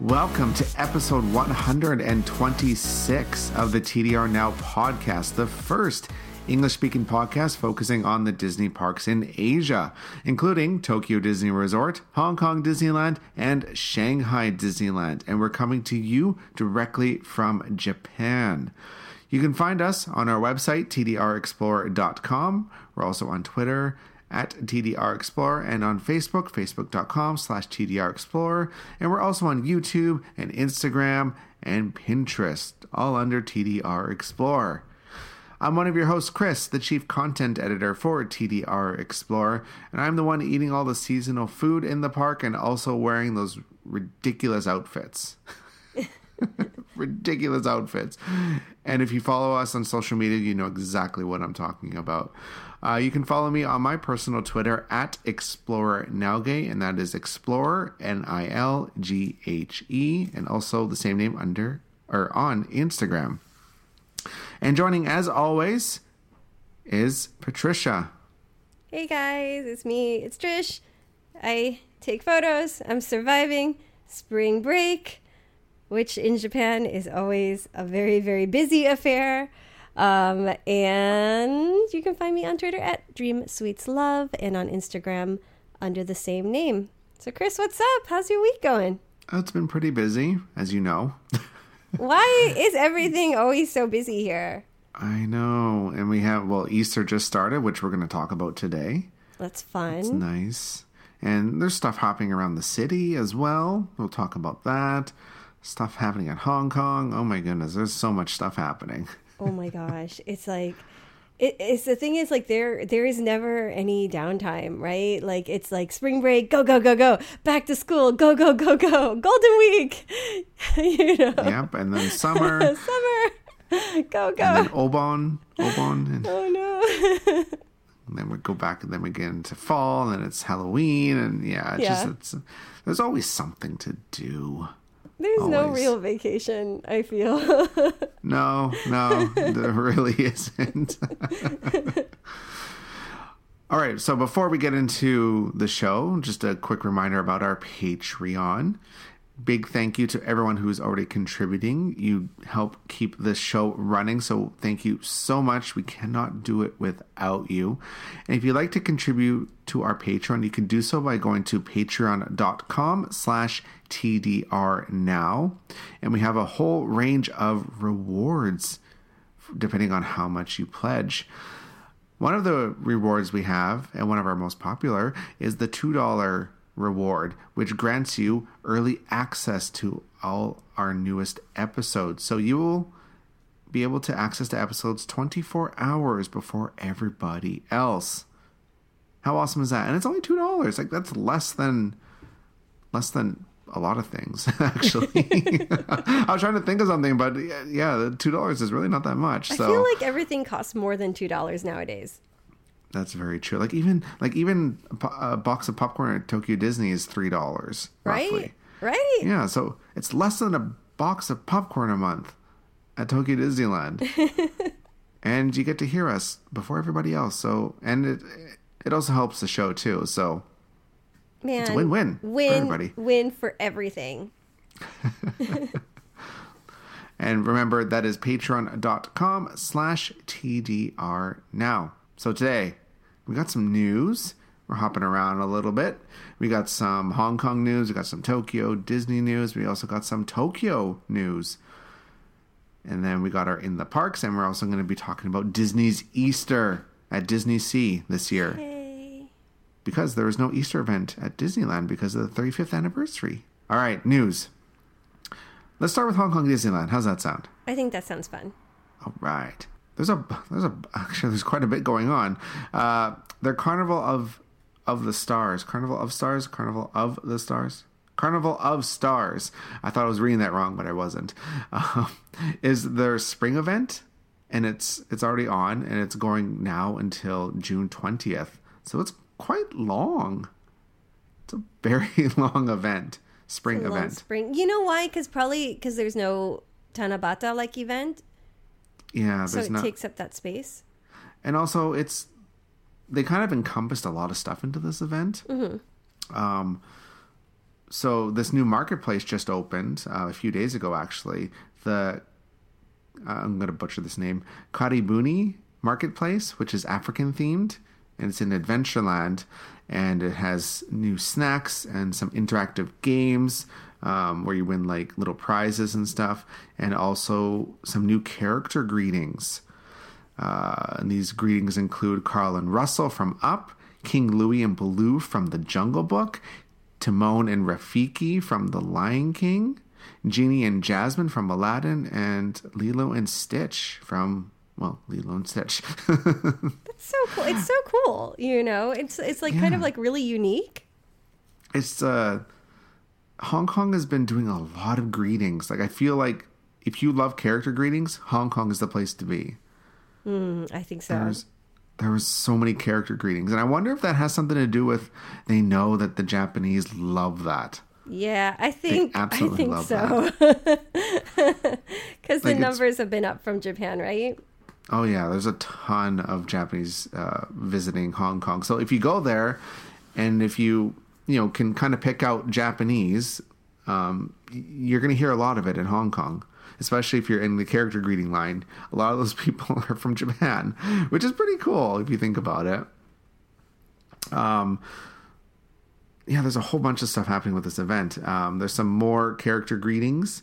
Welcome to episode 126 of the TDR Now podcast, the first English-speaking podcast focusing on the Disney parks in Asia, including Tokyo Disney Resort, Hong Kong Disneyland, and Shanghai Disneyland. And we're coming to you directly from Japan. You can find us on our website, tdrexplorer.com. We're also on Twitter, at TDR Explorer, and on Facebook, facebook.com/TDR Explorer. And we're also on YouTube and Instagram and Pinterest, all under TDR Explorer. I'm one of your hosts, Chris, the chief content editor for TDR Explorer, and I'm the one eating all the seasonal food in the park and also wearing those ridiculous outfits. Ridiculous outfits. And if you follow us on social media, you know exactly what I'm talking about. You can follow me on my personal Twitter at ExplorerNauge, and that is Explorer, N-I-L-G-H-E, and also the same name under or on Instagram. And joining, as always, is Patricia. Hey guys, it's me. It's Trish. I take photos. I'm surviving spring break, which in Japan is always a very, very busy affair. And you can find me on Twitter at DreamSweetsLove and on Instagram under the same name. So Chris, what's up? How's your week going? Oh, it's been pretty busy, as you know. Why is everything always so busy here? I know. And we have, well, Easter just started, which we're going to talk about today. That's fun. It's nice. And there's stuff happening around the city as well. We'll talk about that. Stuff happening at Hong Kong. Oh my goodness, there's so much stuff happening. Oh my gosh, it's like, it's the thing is like there is never any downtime, right? Like it's like spring break, go, go, go, go, back to school, go, go, go, go, golden week, you know. Yep, and then summer. Summer, go, go. And then Obon. And oh no. And then we go back and then we get into fall and then it's Halloween and there's always something to do. There's always. No real vacation, I feel. No, there really isn't. All right, so before we get into the show, just a quick reminder about our Patreon. Big thank you to everyone who's already contributing. You help keep this show running, so thank you so much. We cannot do it without you. And if you'd like to contribute to our Patreon, you can do so by going to patreon.com/TDR Now. And we have a whole range of rewards depending on how much you pledge. One of the rewards we have, and one of our most popular, is the $2 reward, which grants you early access to all our newest episodes. So you will be able to access the episodes 24 hours before everybody else. How awesome is that? And it's only $2. Like that's less than a lot of things, actually. I was trying to think of something, but the $2 is really not that much. I feel like everything costs more than $2 nowadays. That's very true. Like even a box of popcorn at Tokyo Disney is $3, roughly. Right? Yeah, so it's less than a box of popcorn a month at Tokyo Disneyland. And you get to hear us before everybody else. So, and it also helps the show too. So, man, it's a win-win for everybody. Win for everything. And remember, that is patreon.com/TDR Now. So today, we got some news. We're hopping around a little bit. We got some Hong Kong news. We got some Tokyo Disney news. We also got some Tokyo news. And then we got our In the Parks. And we're also going to be talking about Disney's Easter at DisneySea this year. Yay. Because there was no Easter event at Disneyland because of the 35th anniversary. All right, news. Let's start with Hong Kong Disneyland. How's that sound? I think that sounds fun. All right. There's quite a bit going on. Their Carnival of Stars. I thought I was reading that wrong, but I wasn't. Is their spring event, and it's already on, and it's going now until June 20th. So it's quite long. It's a very long event. Spring event. Long spring. You know why? Because there's no Tanabata like event. Yeah, so it takes up that space. And also, they kind of encompassed a lot of stuff into this event. Mm-hmm. So this new marketplace just opened a few days ago, actually. The I'm going to butcher this name, Karibuni Marketplace, which is African themed, and it's in Adventureland, and it has new snacks and some interactive games where you win like little prizes and stuff, and also some new character greetings. And these greetings include Carl and Russell from Up, King Louie and Baloo from The Jungle Book, Timon and Rafiki from The Lion King, Genie and Jasmine from Aladdin, and Lilo and Stitch from, well, Lilo and Stitch. That's so cool. It's so cool, you know? It's like kind of like really unique. It's, Hong Kong has been doing a lot of greetings. Like, I feel like if you love character greetings, Hong Kong is the place to be. I think so. There was so many character greetings. And I wonder if that has something to do with they know that the Japanese love that. Yeah, I think love so. Because like the numbers have been up from Japan, right? Oh, yeah. There's a ton of Japanese visiting Hong Kong. So if you go there and if you can kind of pick out Japanese, you're going to hear a lot of it in Hong Kong. Especially if you're in the character greeting line. A lot of those people are from Japan, which is pretty cool if you think about it. There's a whole bunch of stuff happening with this event. There's some more character greetings.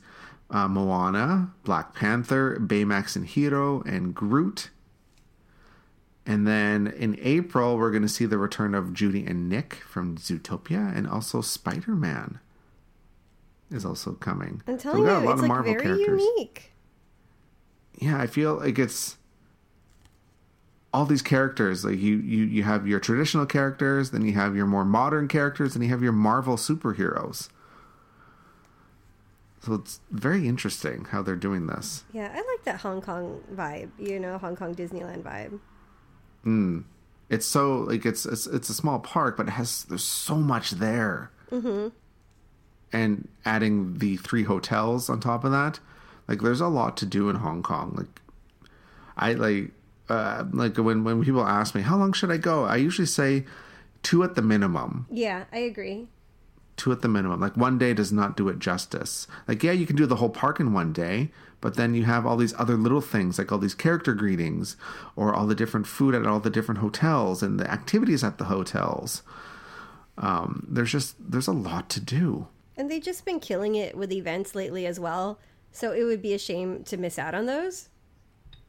Moana, Black Panther, Baymax and Hero, and Groot. And then in April, we're going to see the return of Judy and Nick from Zootopia, and also Spider-Man is also coming. I'm telling you, it's like very unique. Yeah, I feel like it's all these characters. Like you have your traditional characters, then you have your more modern characters, and you have your Marvel superheroes. So it's very interesting how they're doing this. Yeah, I like that Hong Kong vibe. You know, Hong Kong Disneyland vibe. It's so like it's a small park, but there's so much there. Mm-hmm. And adding the 3 hotels on top of that, like there's a lot to do in Hong Kong. Like I like when people ask me how long should I go, I usually say 2 at the minimum. Yeah, I agree. 2 at the minimum. Like one day does not do it justice. Like yeah, you can do the whole park in one day, but then you have all these other little things like all these character greetings or all the different food at all the different hotels and the activities at the hotels. There's a lot to do. And they've just been killing it with events lately as well. So it would be a shame to miss out on those.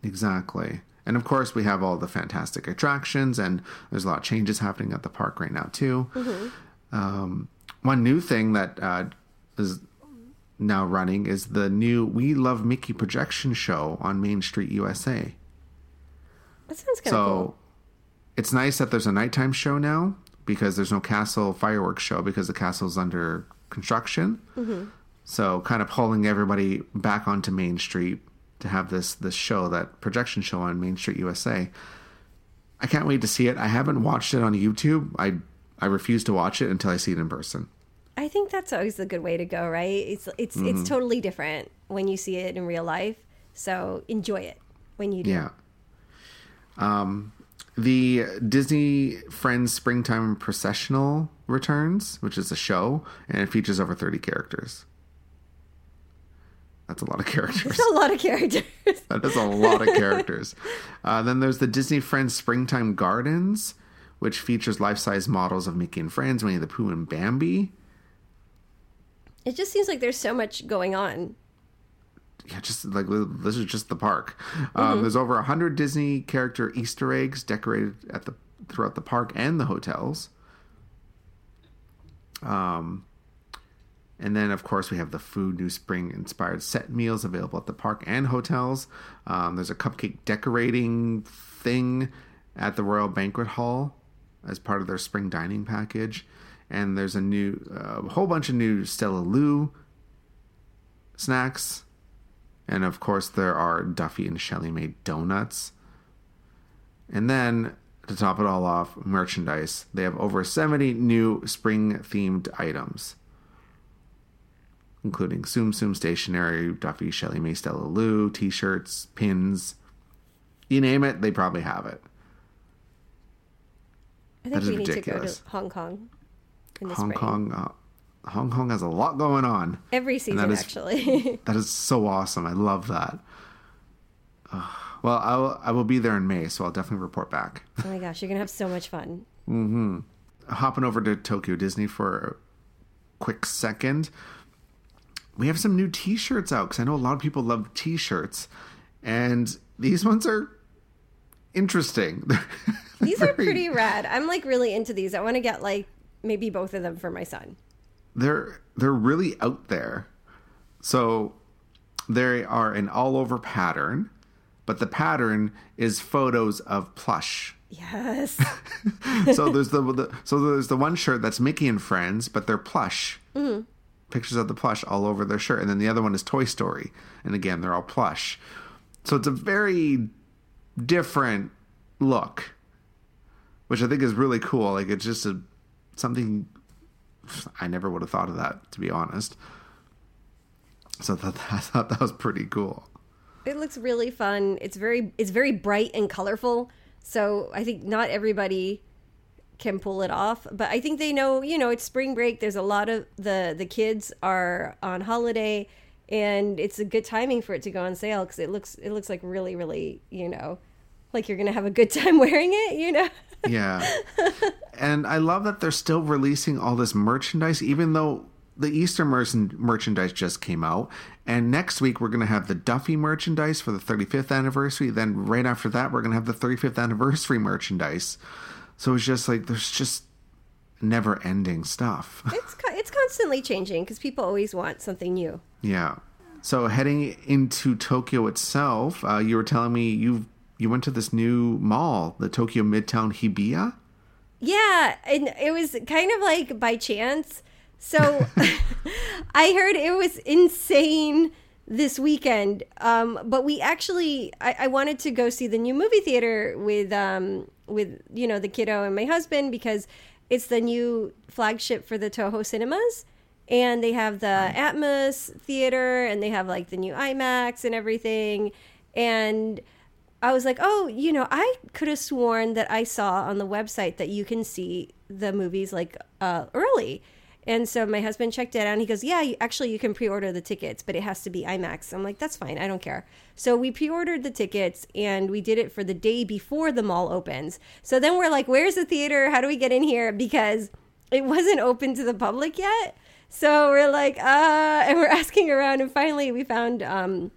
Exactly. And of course, we have all the fantastic attractions, and there's a lot of changes happening at the park right now, too. Mm-hmm. One new thing that is now running is the new We Love Mickey projection show on Main Street USA. That sounds kind of cool. It's nice that there's a nighttime show now because there's no castle fireworks show because the castle's under construction. Mm-hmm. So kind of pulling everybody back onto Main Street to have this show, that projection show on Main Street USA. I can't wait to see it. I haven't watched it on YouTube. I refuse to watch it until I see it in person. I think that's always a good way to go, right? It's mm-hmm. It's totally different when you see it in real life. So enjoy it when you do. Yeah. The Disney Friends Springtime Processional returns, which is a show, and it features over 30 characters. That's a lot of characters. That's a lot of characters. That is a lot of characters. Then there's the Disney Friends Springtime Gardens, which features life-size models of Mickey and Friends, Winnie the Pooh, and Bambi. It just seems like there's so much going on. Yeah, just like this is just the park. Mm-hmm. There's over 100 Disney character Easter eggs decorated throughout the park and the hotels. And then of course we have the food, new spring inspired set meals available at the park and hotels. There's a cupcake decorating thing at the Royal Banquet Hall as part of their spring dining package, and there's a new whole bunch of new Stella Lou snacks. And of course, there are Duffy and Shelly Mae donuts. And then, to top it all off, merchandise. They have over 70 new spring-themed items, including Tsum Tsum stationery, Duffy, Shelly Mae, Stella Lou, t-shirts, pins. You name it, they probably have it. I think we need to go to Hong Kong in the spring. Hong Kong, Hong Kong has a lot going on. Every season, that is, actually. That is so awesome. I love that. Well, I will be there in May, so I'll definitely report back. Oh my gosh, you're going to have so much fun. Mm-hmm. Hopping over to Tokyo Disney for a quick second. We have some new t-shirts out, because I know a lot of people love t-shirts. And these ones are interesting. These are pretty rad. I'm like really into these. I want to get like maybe both of them for my son. They're really out there. So they are an all over pattern, but the pattern is photos of plush. Yes. So there's the one shirt that's Mickey and Friends, but they're plush. Mm-hmm. Pictures of the plush all over their shirt. And then the other one is Toy Story. And again, they're all plush. So it's a very different look, which I think is really cool. Like, it's just something I never would have thought of that, to be honest. So I thought that was pretty cool. It looks really fun. It's very bright and colorful. So I think not everybody can pull it off, but I think they know, you know, it's spring break. There's a lot of the kids are on holiday, and it's a good timing for it to go on sale, because it looks like really, really, you know, like you're going to have a good time wearing it, you know? Yeah. And I love that they're still releasing all this merchandise, even though the Easter merchandise just came out. And next week, we're going to have the Duffy merchandise for the 35th anniversary. Then right after that, we're going to have the 35th anniversary merchandise. So it's just like, there's just never ending stuff. It's constantly changing, because people always want something new. Yeah. So heading into Tokyo itself, you were telling me you went to this new mall, the Tokyo Midtown Hibiya? Yeah, and it was kind of like by chance. So I heard it was insane this weekend. But we actually, I wanted to go see the new movie theater with you know, the kiddo and my husband, because it's the new flagship for the Toho Cinemas. And they have the Atmos theater, and they have like the new IMAX and everything. And I was like, oh, you know, I could have sworn that I saw on the website that you can see the movies like early. And so my husband checked it out, and he goes, yeah, you can pre-order the tickets, but it has to be IMAX. I'm like, that's fine. I don't care. So we pre-ordered the tickets, and we did it for the day before the mall opens. So then we're like, where's the theater? How do we get in here? Because it wasn't open to the public yet. So we're like, and we're asking around. And finally we found one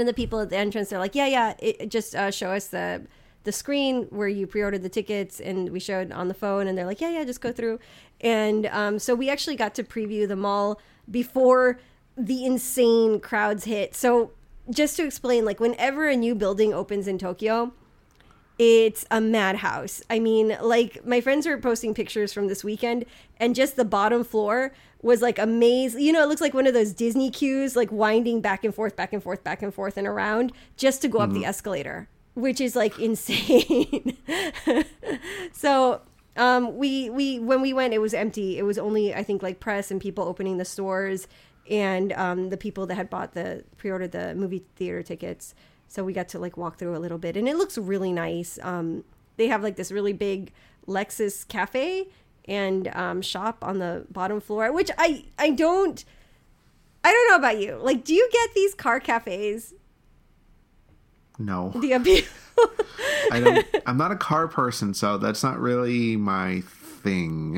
of the people at the entrance. They're like, yeah, just show us the screen where you pre-ordered the tickets. And we showed on the phone, and they're like, yeah, just go through. And so we actually got to preview the mall before the insane crowds hit. So just to explain, like, whenever a new building opens in Tokyo, it's a madhouse. I mean, like, my friends were posting pictures from this weekend, and just the bottom floor was like a maze. You know, it looks like one of those Disney queues, like winding back and forth, back and forth, back and forth and around just to go up the escalator, which is like insane. So when we went, it was empty. It was only, I think, like press and people opening the stores, and the people that had pre-ordered the movie theater tickets. So we got to like walk through a little bit, and it looks really nice. They have like this really big Lexus cafe and shop on the bottom floor, which I don't know about you. Like, do you get these car cafes? No. Do you? I'm not a car person, so that's not really my thing.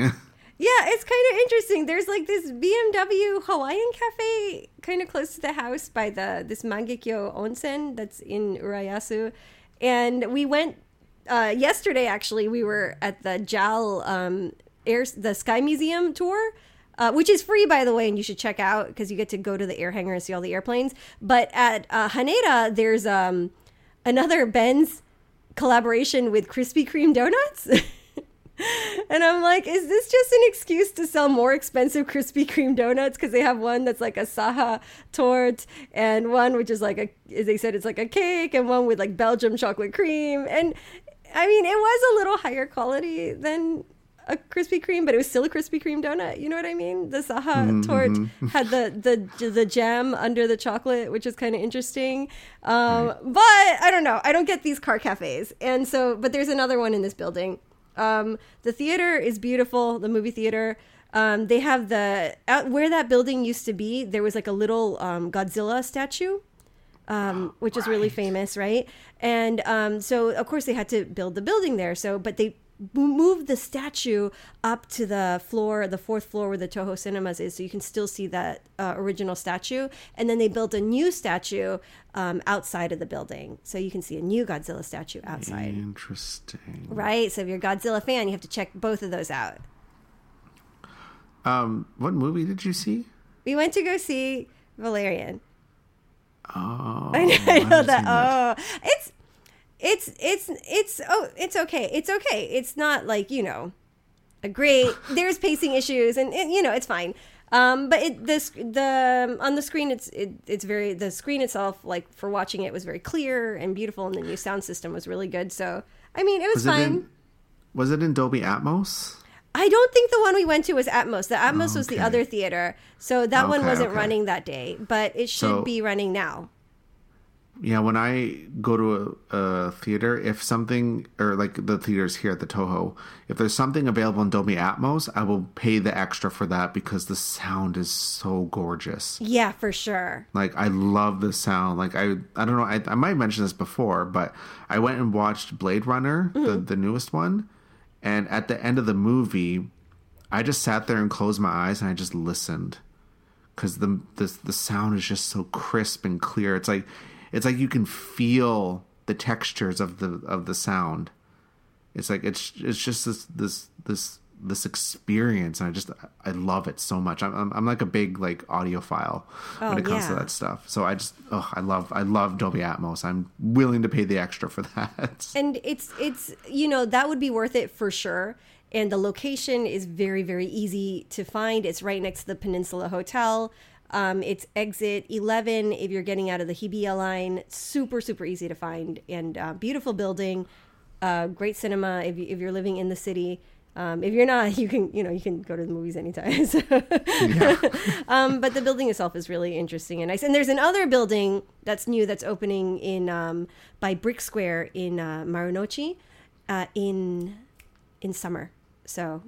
Yeah, it's kind of interesting. There's like this BMW Hawaiian cafe kind of close to the house by this Mangekyo Onsen that's in Urayasu. And we went yesterday, actually. We were at the JAL the Sky Museum tour, which is free, by the way, and you should check out, because you get to go to the air hangar and see all the airplanes. But at Haneda, there's another Ben's collaboration with Krispy Kreme donuts. And I'm like, is this just an excuse to sell more expensive Krispy Kreme donuts? Because they have one that's like a Saha torte, and one which is like as they said, it's like a cake, and one with like Belgium chocolate cream. And I mean, it was a little higher quality than a Krispy Kreme, but it was still a Krispy Kreme donut. You know what I mean? The Saha torte had the jam under the chocolate, which is kind of interesting. Right. But I don't know. I don't get these car cafes. And so, but there's another one in this building. The theater is beautiful, the movie theater. They have the out where that building used to be. There was like a little Godzilla statue, which is really famous, right? And so of course they had to build the building there. So, but they moved the statue up to the floor, the fourth floor where the Toho Cinemas is, so you can still see that original statue. And then they built a new statue outside of the building, so you can see a new Godzilla statue outside. Interesting, right? So if you're a Godzilla fan, you have to check both of those out. What movie did you see? We went to go see Valerian. Oh, I know that. Oh, it's okay. It's okay. It's not like, you know, a great. There's pacing issues, and you know, it's fine. But on the screen, the screen itself, like for watching it, was very clear and beautiful, and the new sound system was really good. So I mean, it was fine. Was it in Dolby Atmos? I don't think the one we went to was Atmos. The Atmos was the other theater. So that one wasn't running that day, but it should be running now. Yeah, when I go to a theater, if something, or like the theaters here at the Toho, if there's something available in Dolby Atmos, I will pay the extra for that because the sound is so gorgeous. Yeah, for sure. Like, I love the sound. Like, I don't know, I might have mentioned this before, but I went and watched Blade Runner, the newest one. And at the end of the movie, I just sat there and closed my eyes and I just listened, because the sound is just so crisp and clear. It's like you can feel the textures of the sound. It's like it's just this experience, and I love it so much. I'm like a big like audiophile when it comes to that stuff. So I love Dolby Atmos. I'm willing to pay the extra for that. And it's you know, that would be worth it for sure. And the location is very, very easy to find. It's right next to the Peninsula Hotel. It's exit 11 if you're getting out of the Hibiya line. Super, super easy to find, and beautiful building, great cinema if you're living in the city. If you're not, you can go to the movies anytime. So. Yeah. But the building itself is really interesting and nice. And there's another building that's new that's opening in by Brick Square in Marunouchi in summer. So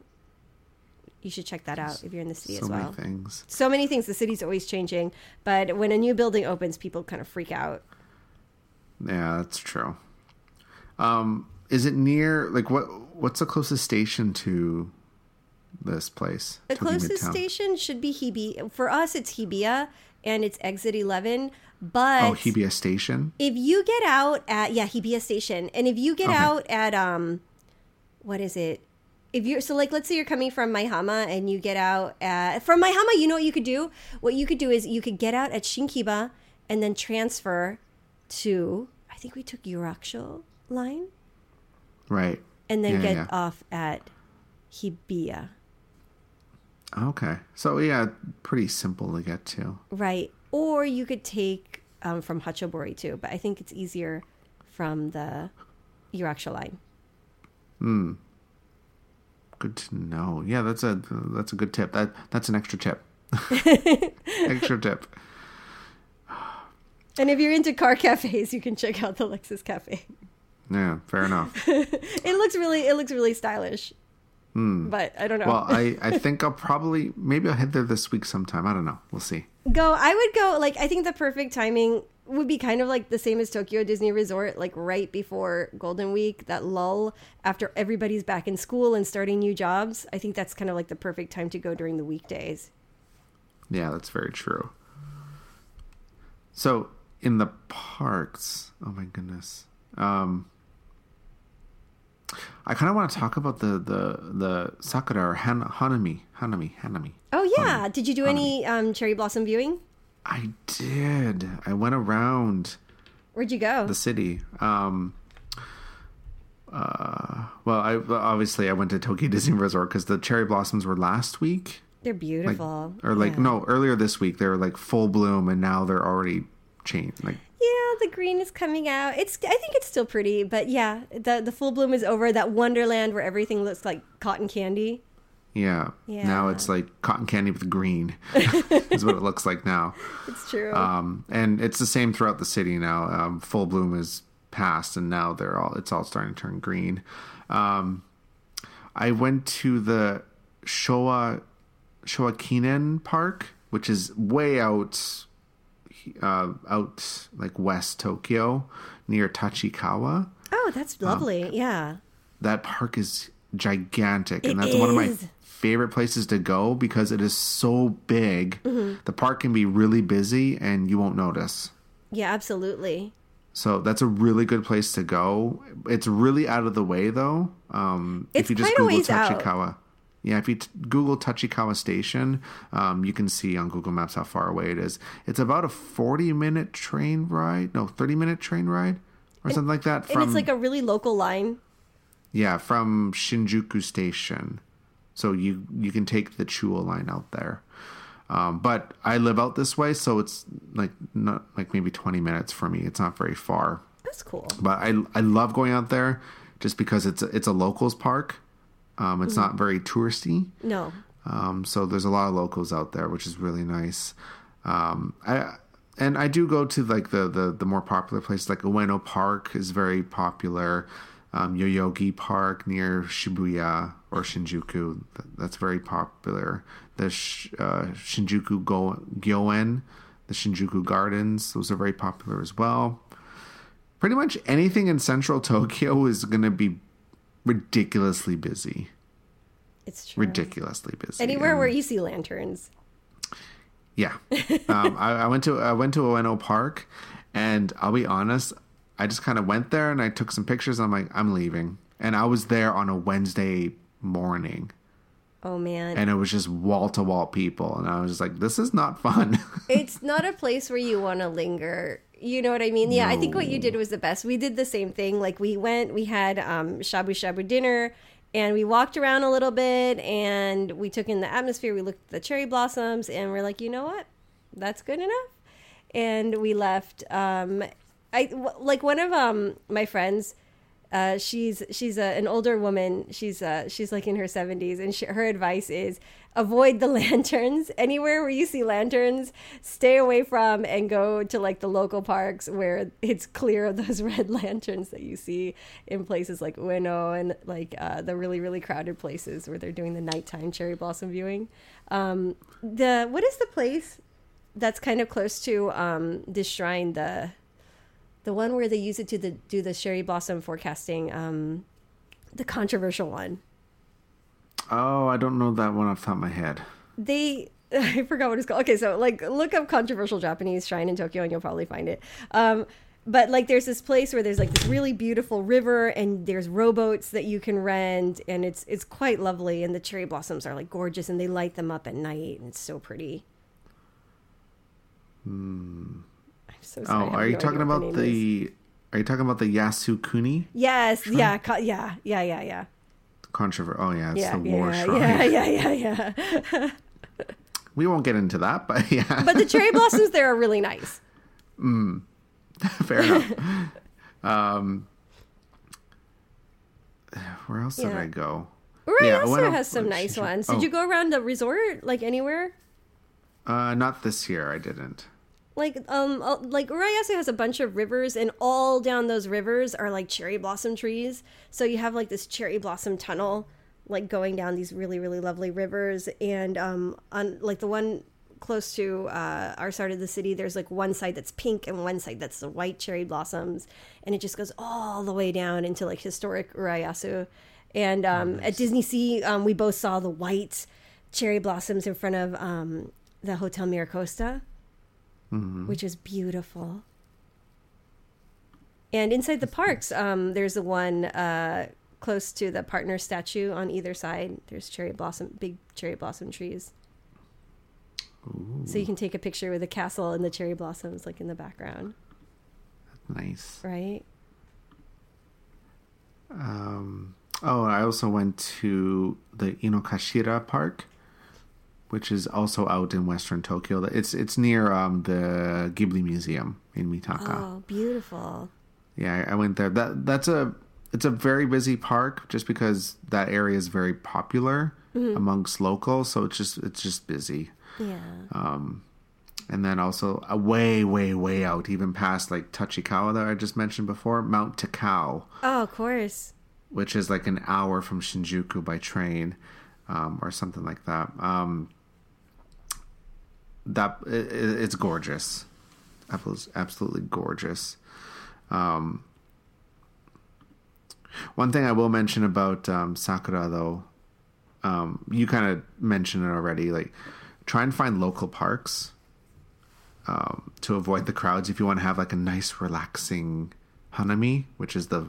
you should check that out if you're in the city as well. So many things. So many things. The city's always changing. But when a new building opens, people kind of freak out. Yeah, that's true. Is it near, like, what's the closest station to this place? The closest station should be Hibiya. For us, it's Hibiya, and it's exit 11. But Hibiya Station? If you get out at, Hibiya Station. And if you get out at, what is it? Let's say you're coming from Mihama and you get out at, from Mihama, you know what you could do? What you could do is you could get out at Shinkiba and then transfer to, I think we took Yurakusho line. Right. And then get off at Hibiya. Okay. So, yeah, pretty simple to get to. Right. Or you could take from Hachibori, too. But I think it's easier from the Yurakusho line. Hmm. Good to know. Yeah, that's a good tip. That's an extra tip. Extra tip. And if you're into car cafes, you can check out the Lexus Cafe. Yeah, fair enough. It looks really stylish. But I don't know. Well, I think I'll probably, maybe I'll head there this week sometime. I don't know. We'll see. I would go, like, I think the perfect timing would be kind of like the same as Tokyo Disney Resort, like right before Golden Week, that lull after everybody's back in school and starting new jobs. I think that's kind of like the perfect time to go during the weekdays. Yeah, that's very true. So in the parks, oh my goodness. I kind of want to talk about the sakura or hanami. Oh, yeah. Did you do any cherry blossom viewing? I did. I went around. Where'd you go? The city. Well, I went to Tokyo Disney Resort because the cherry blossoms were last week. They're beautiful. Earlier this week they were like full bloom, and now they're already changed. Like, yeah, the green is coming out. I think it's still pretty, but yeah, the full bloom is over. That Wonderland where everything looks like cotton candy. Yeah. Now it's like cotton candy with green is what it looks like now. It's true. And it's the same throughout the city now. Full bloom is past, and now it's all starting to turn green. I went to the Showa Shoakinen Park, which is way out like West Tokyo near Tachikawa. Oh, that's lovely. Yeah. That park is gigantic. And that's one of my favorite places to go because it is so big. Mm-hmm. The park can be really busy and you won't notice. Yeah, absolutely. So that's a really good place to go. It's really out of the way, though. If you just Google Tachikawa. Yeah, if you Google Tachikawa Station, you can see on Google Maps how far away it is. It's about a 40-minute train ride. No, 30-minute train ride or something like that. And it's like a really local line. Yeah, from Shinjuku Station. So you can take the Chuo line out there. But I live out this way, so it's like not like maybe 20 minutes for me. It's not very far. That's cool. But I love going out there just because it's a locals park. It's not very touristy. No. So there's a lot of locals out there, which is really nice. I do go to like the more popular places, like Ueno Park is very popular. Yoyogi Park near Shibuya or Shinjuku, that's very popular. The Shinjuku Gyoen, the Shinjuku Gardens, those are very popular as well. Pretty much anything in central Tokyo is going to be ridiculously busy. It's true. Ridiculously busy. Anywhere where you see lanterns. Yeah. I went to Ueno Park, and I'll be honest, I just kind of went there and I took some pictures. And I'm like, I'm leaving. And I was there on a Wednesday morning. Oh, man. And it was just wall-to-wall people. And I was just like, this is not fun. It's not a place where you want to linger. You know what I mean? Yeah, no. I think what you did was the best. We did the same thing. Like, we went, we had shabu-shabu dinner, and we walked around a little bit, and we took in the atmosphere. We looked at the cherry blossoms, and we're like, you know what? That's good enough. And we left. One of my friends, she's an older woman. She's like in her 70s, and her advice is avoid the lanterns. Anywhere where you see lanterns, stay away from, and go to like the local parks where it's clear of those red lanterns that you see in places like Ueno and like the really, really crowded places where they're doing the nighttime cherry blossom viewing. What is the place that's kind of close to this shrine, the one where they use it to do the cherry blossom forecasting, the controversial one. Oh, I don't know that one off the top of my head. I forgot what it's called. Okay, so like look up controversial Japanese shrine in Tokyo and you'll probably find it. But like there's this place where there's like this really beautiful river and there's rowboats that you can rent, and it's quite lovely, and the cherry blossoms are like gorgeous, and they light them up at night, and it's so pretty. Hmm. So Are you talking about the Yasukuni? Yes. Shrine? Yeah. Controversial. Oh yeah, it's the war shrine. Yeah. We won't get into that, but yeah. But the cherry blossoms there are really nice. Fair enough. Where else did I go? Ueno has some nice ones. Did you go around the resort, like anywhere? Not this year. I didn't. Like Urayasu has a bunch of rivers, and all down those rivers are like cherry blossom trees. So you have like this cherry blossom tunnel, like going down these really, really lovely rivers. And on like the one close to our side of the city, there's like one side that's pink and one side that's the white cherry blossoms, and it just goes all the way down into like historic Urayasu. And at DisneySea, we both saw the white cherry blossoms in front of the Hotel Miracosta. Mm-hmm. Which is beautiful. And inside the parks, there's the one close to the partner statue on either side. There's big cherry blossom trees. Ooh. So you can take a picture with the castle and the cherry blossoms like in the background. That's nice. Right? I also went to the Inokashira Park, which is also out in Western Tokyo. It's near the Ghibli Museum in Mitaka. Oh, beautiful. Yeah, I went there. It's a very busy park just because that area is very popular amongst locals, so it's just busy. Yeah. And then also way out, even past like Tachikawa that I just mentioned before, Mount Takao. Oh, of course. Which is like an hour from Shinjuku by train or something like that. that it's gorgeous. Apple's absolutely gorgeous. One thing I will mention about Sakura, though, you kind of mentioned it already. Like, try and find local parks to avoid the crowds if you want to have like a nice, relaxing hanami, which is the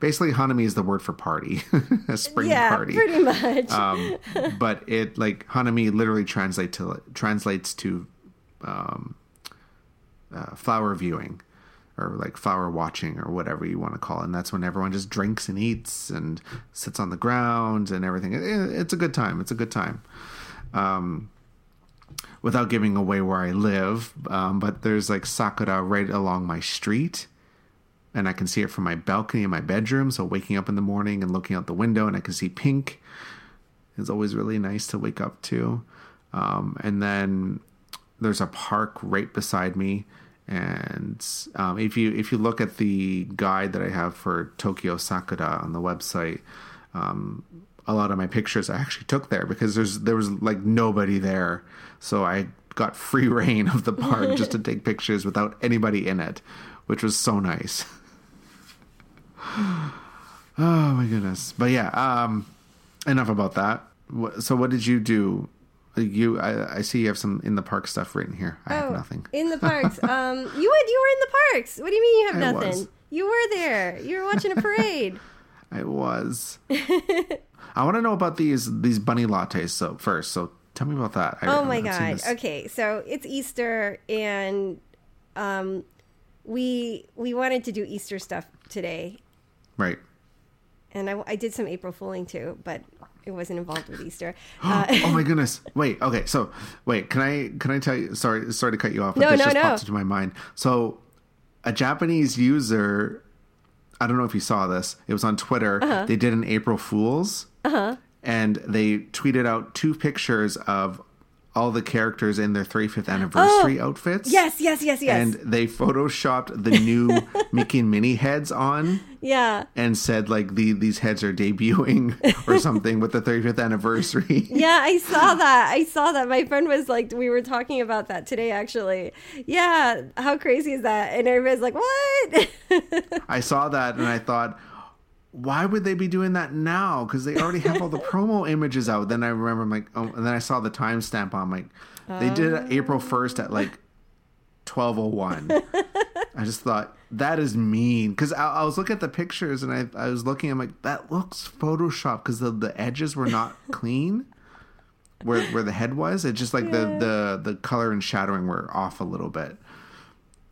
basically hanami is the word for party, a spring party, pretty much. But it like hanami literally translates to flower viewing, or like flower watching, or whatever you want to call it. And that's when everyone just drinks and eats and sits on the ground and everything. It's a good time. It's a good time. Without giving away where I live, but there's like sakura right along my street, and I can see it from my balcony in my bedroom. So waking up in the morning and looking out the window and I can see pink is always really nice to wake up to. And then there's a park right beside me. And if you look at the guide that I have for Tokyo Sakura on the website, a lot of my pictures I actually took there because there was like nobody there. So I got free reign of the park just to take pictures without anybody in it, which was so nice. Oh, my goodness. But yeah, enough about that. So what did you do? I see you have some in the park stuff written here. I have nothing. In the parks. You were in the parks. What do you mean you have nothing? Was. You were there. You were watching a parade. I was. I want to know about these bunny lattes first. So tell me about that. Oh my God. Okay. So it's Easter, and we wanted to do Easter stuff today. Right. And I did some April Fooling too, but it wasn't involved with Easter. Oh my goodness! Wait, okay. So, can I tell you? Sorry to cut you off. But this just popped into my mind. So, a Japanese user, I don't know if you saw this. It was on Twitter. Uh-huh. They did an April Fool's, and they tweeted out two pictures of all the characters in their 35th anniversary outfits. Yes. And they photoshopped the new Mickey and Minnie heads on. Yeah. And said, like, these heads are debuting or something with the 35th anniversary. Yeah, I saw that. My friend was like, we were talking about that today, actually. Yeah, how crazy is that? And everybody's like, what? I saw that and I thought, why would they be doing that now? Because they already have all the promo images out. Then I remember, I'm like, and then I saw the timestamp on, like, they did it April 1st at like 12:01. I just thought, that is mean. Because I was looking at the pictures and I was looking, I'm like, that looks Photoshopped because the edges were not clean where the head was. It's just like the color and shadowing were off a little bit.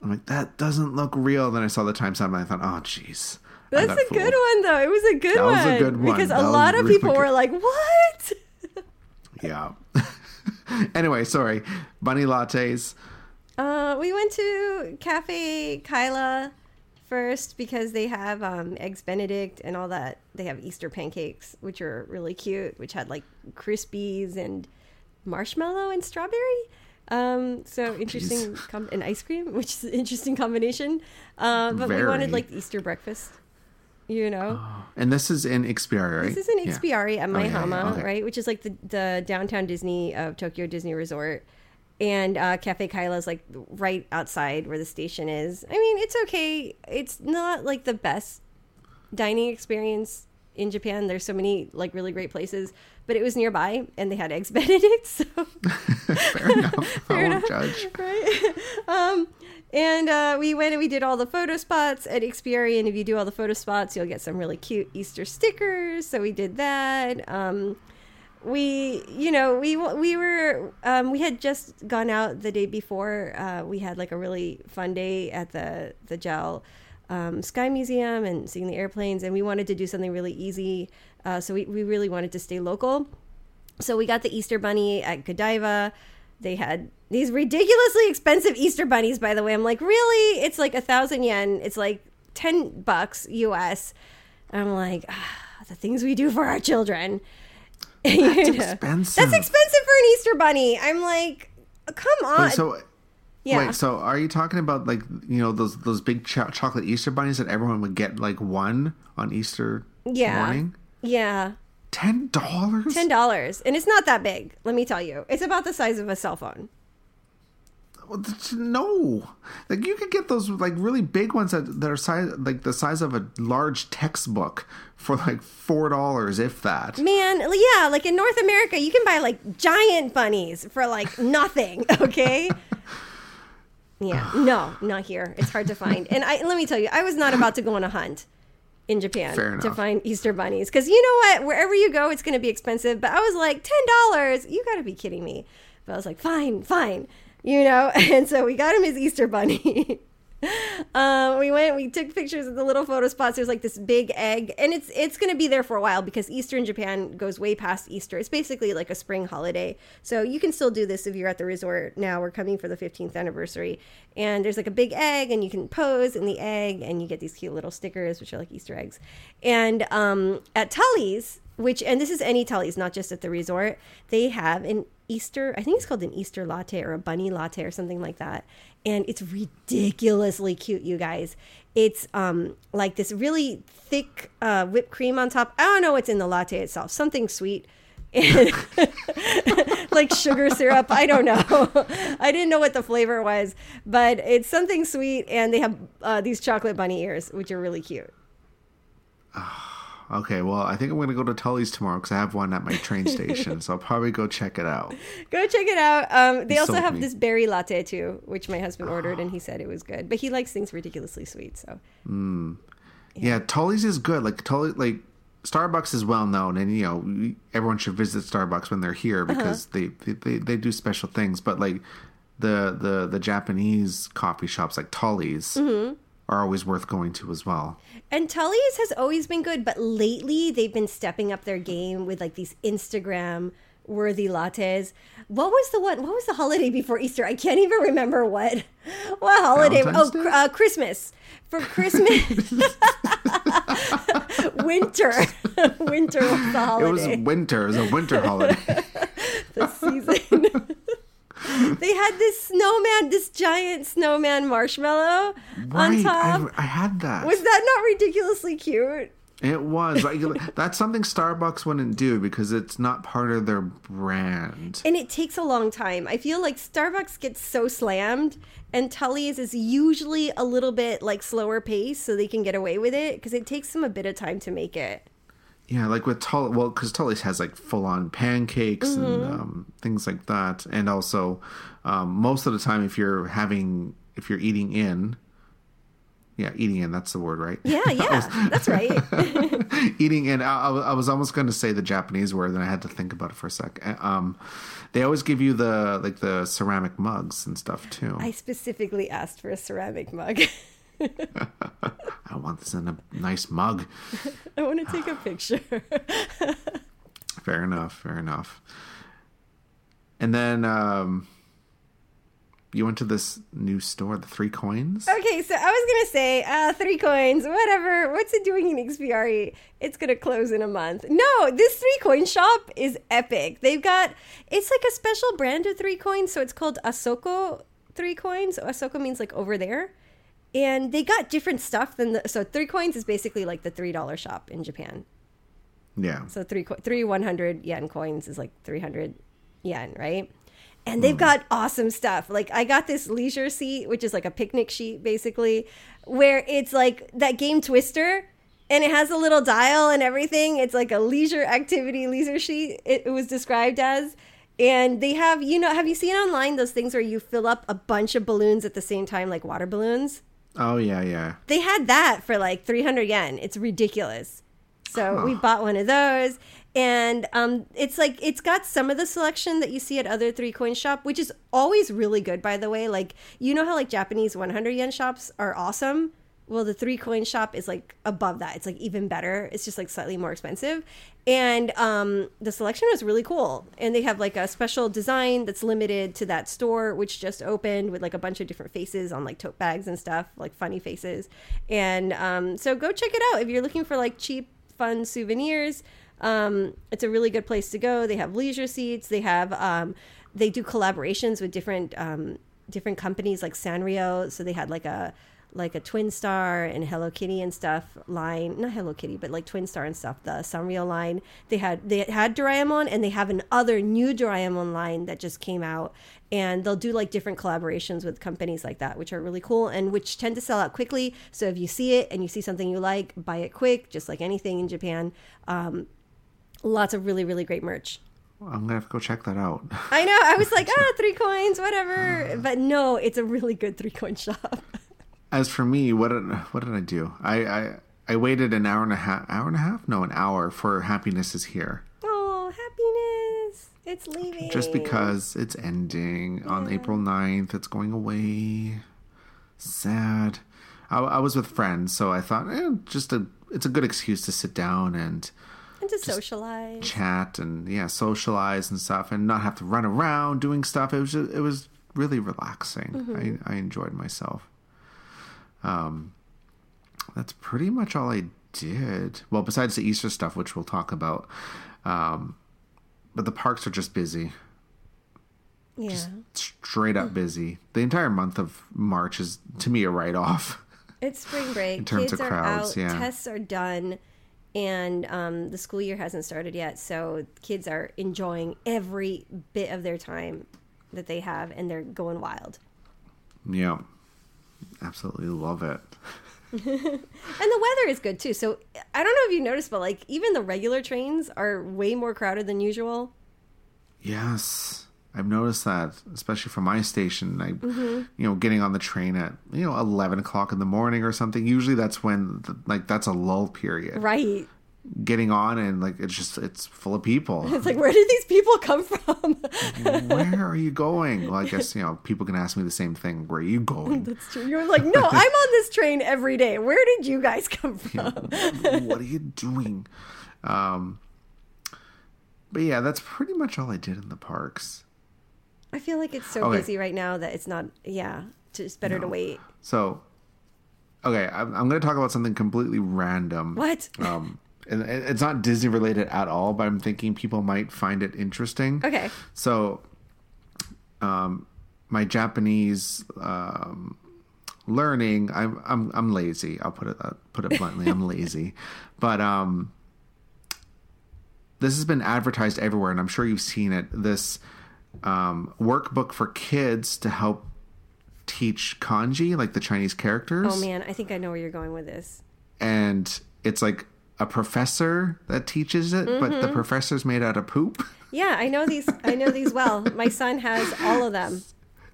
I'm like, that doesn't look real. Then I saw the timestamp and I thought, oh, jeez. That's a good one, though. It was a good one. That was a good one. Because a lot of people were like, what? Yeah. Anyway, sorry. Bunny lattes. We went to Cafe Kaila first because they have Eggs Benedict and all that. They have Easter pancakes, which are really cute, which had like Krispies and marshmallow and strawberry. Interesting. And ice cream, which is an interesting combination. But we wanted like Easter breakfast. You know, and this is in Ixpiari, right? This is in Ixpiari at Mihama, right? Which is like the downtown Disney of Tokyo Disney Resort, and Cafe Kaila is like right outside where the station is. I mean, it's okay. It's not like the best dining experience in Japan. There's so many like really great places, but it was nearby, and they had Eggs Benedict. So fair enough. I won't judge, right? And we went and we did all the photo spots at Ixpiari. And if you do all the photo spots, you'll get some really cute Easter stickers. So we did that. We had just gone out the day before. We had like a really fun day at the JAL Sky Museum and seeing the airplanes. And we wanted to do something really easy. So we really wanted to stay local. So we got the Easter Bunny at Godiva. They had these ridiculously expensive Easter bunnies, by the way. I'm like, really? It's like 1,000 yen. It's like $10 US. I'm like, the things we do for our children. That's expensive. That's expensive for an Easter bunny. I'm like, come on. Wait, so are you talking about like, you know, those big chocolate Easter bunnies that everyone would get like one on Easter morning? Yeah. $10? $10. And it's not that big, let me tell you. It's about the size of a cell phone. No. Like, you could get those, like, really big ones that are size, like the size of a large textbook for, like, $4, if that. Man, yeah, like, in North America, you can buy, like, giant bunnies for, like, nothing, okay? Yeah, no, not here. It's hard to find. And let me tell you, I was not about to go on a hunt in Japan to find Easter bunnies. Because you know what? Wherever you go, it's going to be expensive. But I was like, $10? You got to be kidding me. But I was like, fine. You know? And so we got him his Easter bunny. We took pictures of the little photo spots. There's like this big egg. And it's going to be there for a while because Easter in Japan goes way past Easter. It's basically like a spring holiday. So you can still do this if you're at the resort now. We're coming for the 15th anniversary. And there's like a big egg and you can pose in the egg. And you get these cute little stickers, which are like Easter eggs. And at Tully's, and this is any Tully's, not just at the resort, they have an Easter, I think it's called an Easter latte or a bunny latte or something like that. And it's ridiculously cute, you guys. It's like this really thick whipped cream on top. I don't know what's in the latte itself. Something sweet. And like sugar syrup. I don't know. I didn't know what the flavor was. But it's something sweet. And they have these chocolate bunny ears, which are really cute. Okay, well, I think I'm going to go to Tully's tomorrow because I have one at my train station, so I'll probably go check it out. Go check it out. They also have this berry latte, too, which my husband ordered, and he said it was good. But he likes things ridiculously sweet, so. Mm. Yeah, Tully's is good. Like, Starbucks is well known, and, you know, everyone should visit Starbucks when they're here because they do special things. But, like, the Japanese coffee shops, like Tully's, are always worth going to as well. And Tully's has always been good, but lately they've been stepping up their game with like these Instagram-worthy lattes. What was the holiday before Easter? I can't even remember what holiday. Valentine's Day? Christmas. For Christmas. Winter was the holiday. It was winter. It was a winter holiday. The season. They had this giant snowman marshmallow on top. I had that. Was that not ridiculously cute? It was. That's something Starbucks wouldn't do because it's not part of their brand. And it takes a long time. I feel like Starbucks gets so slammed and Tully's is usually a little bit like slower pace so they can get away with it because it takes them a bit of time to make it. Yeah, like with Tully, well, because Tully's has like full-on pancakes and things like that, and also most of the time if you're eating in, that's the word, right? Yeah, that's right. Eating in. I was almost going to say the Japanese word, and I had to think about it for a sec. They always give you the ceramic mugs and stuff too. I specifically asked for a ceramic mug. I want this in a nice mug. I want to take a picture. Fair enough. And then you went to this new store, the 3 Coins. Okay, so I was going to say 3 Coins, whatever. What's it doing in Ixpiari? It's going to close in a month. No, this 3 Coin shop is epic. They've got, it's like a special brand of 3 Coins. So it's called Asoko 3 Coins. Asoko means like over there. And they got different stuff than so 3 Coins is basically like the $3 shop in Japan. Yeah. So three 100 yen coins is like 300 yen, right? And they've got awesome stuff. Like I got this leisure seat, which is like a picnic sheet basically, where it's like that game Twister and it has a little dial and everything. It's like a leisure activity, leisure sheet it was described as. And they have, you know, have you seen online those things where you fill up a bunch of balloons at the same time, like water balloons? Oh, yeah. They had that for like 300 yen. It's ridiculous. So we bought one of those. And it's like it's got some of the selection that you see at other 3 Coin shop, which is always really good, by the way. Like, you know how like Japanese 100 yen shops are awesome? Well, the 3 Coin shop is like above that. It's like even better. It's just like slightly more expensive. And the selection was really cool. And they have like a special design that's limited to that store, which just opened with like a bunch of different faces on like tote bags and stuff, like funny faces. And so go check it out if you're looking for like cheap, fun souvenirs. It's a really good place to go. They have leisure seats. They have they do collaborations with different companies like Sanrio. So they had like a like a Twin Star and Hello Kitty and stuff line, not Hello Kitty, but like Twin Star and stuff, the Sanrio line. They had Doraemon, and they have another new Doraemon line that just came out, and they'll do like different collaborations with companies like that, which are really cool and which tend to sell out quickly. So if you see it and you see something you like, buy it quick, just like anything in Japan. Lots of really, really great merch. Well, I'm going to have to go check that out. I know. I was like, $3, whatever. But no, it's a really good 3-coin shop. As for me, what did I do? I waited an hour and a half? No, an hour for Happiness is Here. Oh, Happiness. It's leaving. Just because it's ending on April 9th. It's going away. Sad. I was with friends, so I thought, it's a good excuse to sit down and to socialize, chat, and socialize and stuff, and not have to run around doing stuff. It was really relaxing. Mm-hmm. I enjoyed myself. That's pretty much all I did. Well, besides the Easter stuff, which we'll talk about, but the parks are just busy. Yeah, just straight up busy. The entire month of March is, to me, a write-off. It's spring break. In terms Kids of crowds, are out. Yeah. Tests are done. And the school year hasn't started yet, so kids are enjoying every bit of their time that they have, and they're going wild. Yeah, absolutely love it. And the weather is good, too. So I don't know if you noticed, but like even the regular trains are way more crowded than usual. Yes, I've noticed that, especially from my station. Getting on the train at 11 o'clock in the morning or something. Usually that's when that's a lull period, right? Getting on and it's full of people. It's like, where did these people come from? Where are you going? Well, I guess people can ask me the same thing. Where are you going? That's true. You're like, no, I'm on this train every day. Where did you guys come from? What are you doing? But yeah, that's pretty much all I did in the parks. I feel like it's so busy right now that it's not, it's better to wait. So, I'm going to talk about something completely random. What? And it's not Disney related at all, but I'm thinking people might find it interesting. Okay. So, my Japanese learning, I'm lazy. I'll put it bluntly. I'm lazy, but this has been advertised everywhere, and I'm sure you've seen it. This workbook for kids to help teach kanji, like the Chinese characters. Oh man, I think I know where you're going with this. And it's like a professor that teaches it, but the professor's made out of poop. Yeah, I know these. I know these well. My son has all of them.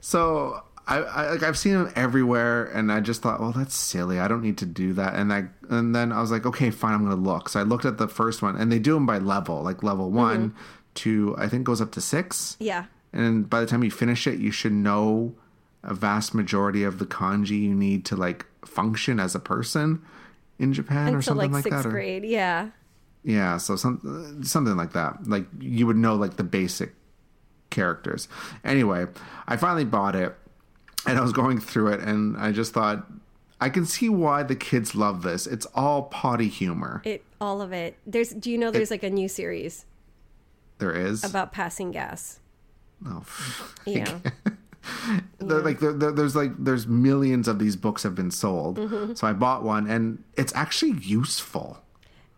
So I've seen them everywhere, and I just thought, well, that's silly. I don't need to do that. And then I was like, okay, fine, I'm going to look. So I looked at the first one, and they do them by level, like level 1. To, I think, goes up to 6. Yeah. And by the time you finish it, you should know a vast majority of the kanji you need to function as a person in Japan. Until, or something like that. Until 6th grade, yeah. Yeah, so something like that. Like you would know the basic characters. Anyway, I finally bought it, and I was going through it, and I just thought, I can see why the kids love this. It's all potty humor. All of it. There's a new series. There is. About passing gas. Oh, yeah. There's millions of these books have been sold. Mm-hmm. So I bought one, and it's actually useful.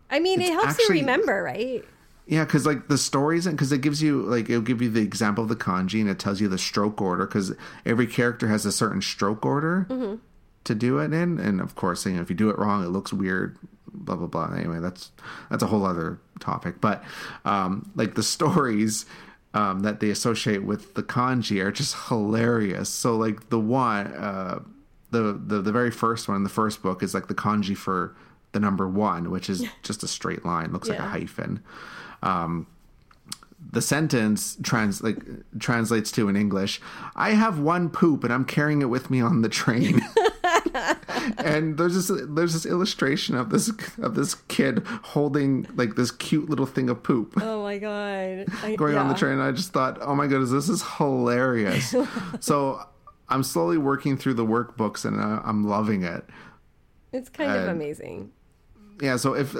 I mean, it helps you remember, right? Yeah, because the stories, and because it gives you it'll give you the example of the kanji, and it tells you the stroke order, because every character has a certain stroke order to do it in, and of course, if you do it wrong, it looks weird. Blah blah blah. Anyway, that's a whole other topic. But the stories that they associate with the kanji are just hilarious. So the one, the very first one in the first book is the kanji for the number 1, which is just a straight line, looks like a hyphen. The sentence translates to in English, I have one poop and I'm carrying it with me on the train. And there's this illustration of this kid holding this cute little thing of poop. Oh my god! Going on the train, and I just thought, oh my goodness, this is hilarious. So I'm slowly working through the workbooks, and I'm loving it. It's kind of amazing. Yeah. So if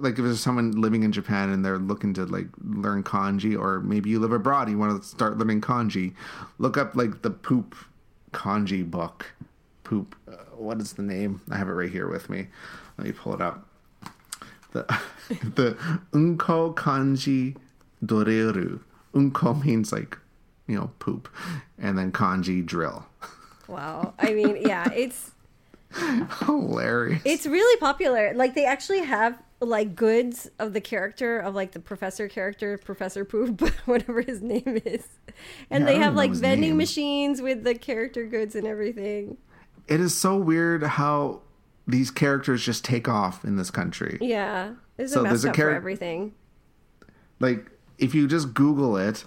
there's someone living in Japan and they're looking to learn kanji, or maybe you live abroad, you want to start learning kanji, look up the poop kanji book. poop. What is the name? I have it right here with me. Let me pull it up. The unko kanji doreru. Unko means like, you know, poop, and then kanji drill. Wow. I mean, yeah, it's hilarious. It's really popular. Like, they actually have like goods of the character of like the professor character, Professor Poop, whatever his name is. And yeah, they have like vending machines with the character goods and everything. It is so weird how these characters just take off in this country. Yeah. There's a mascot for everything. Like, if you just Google it,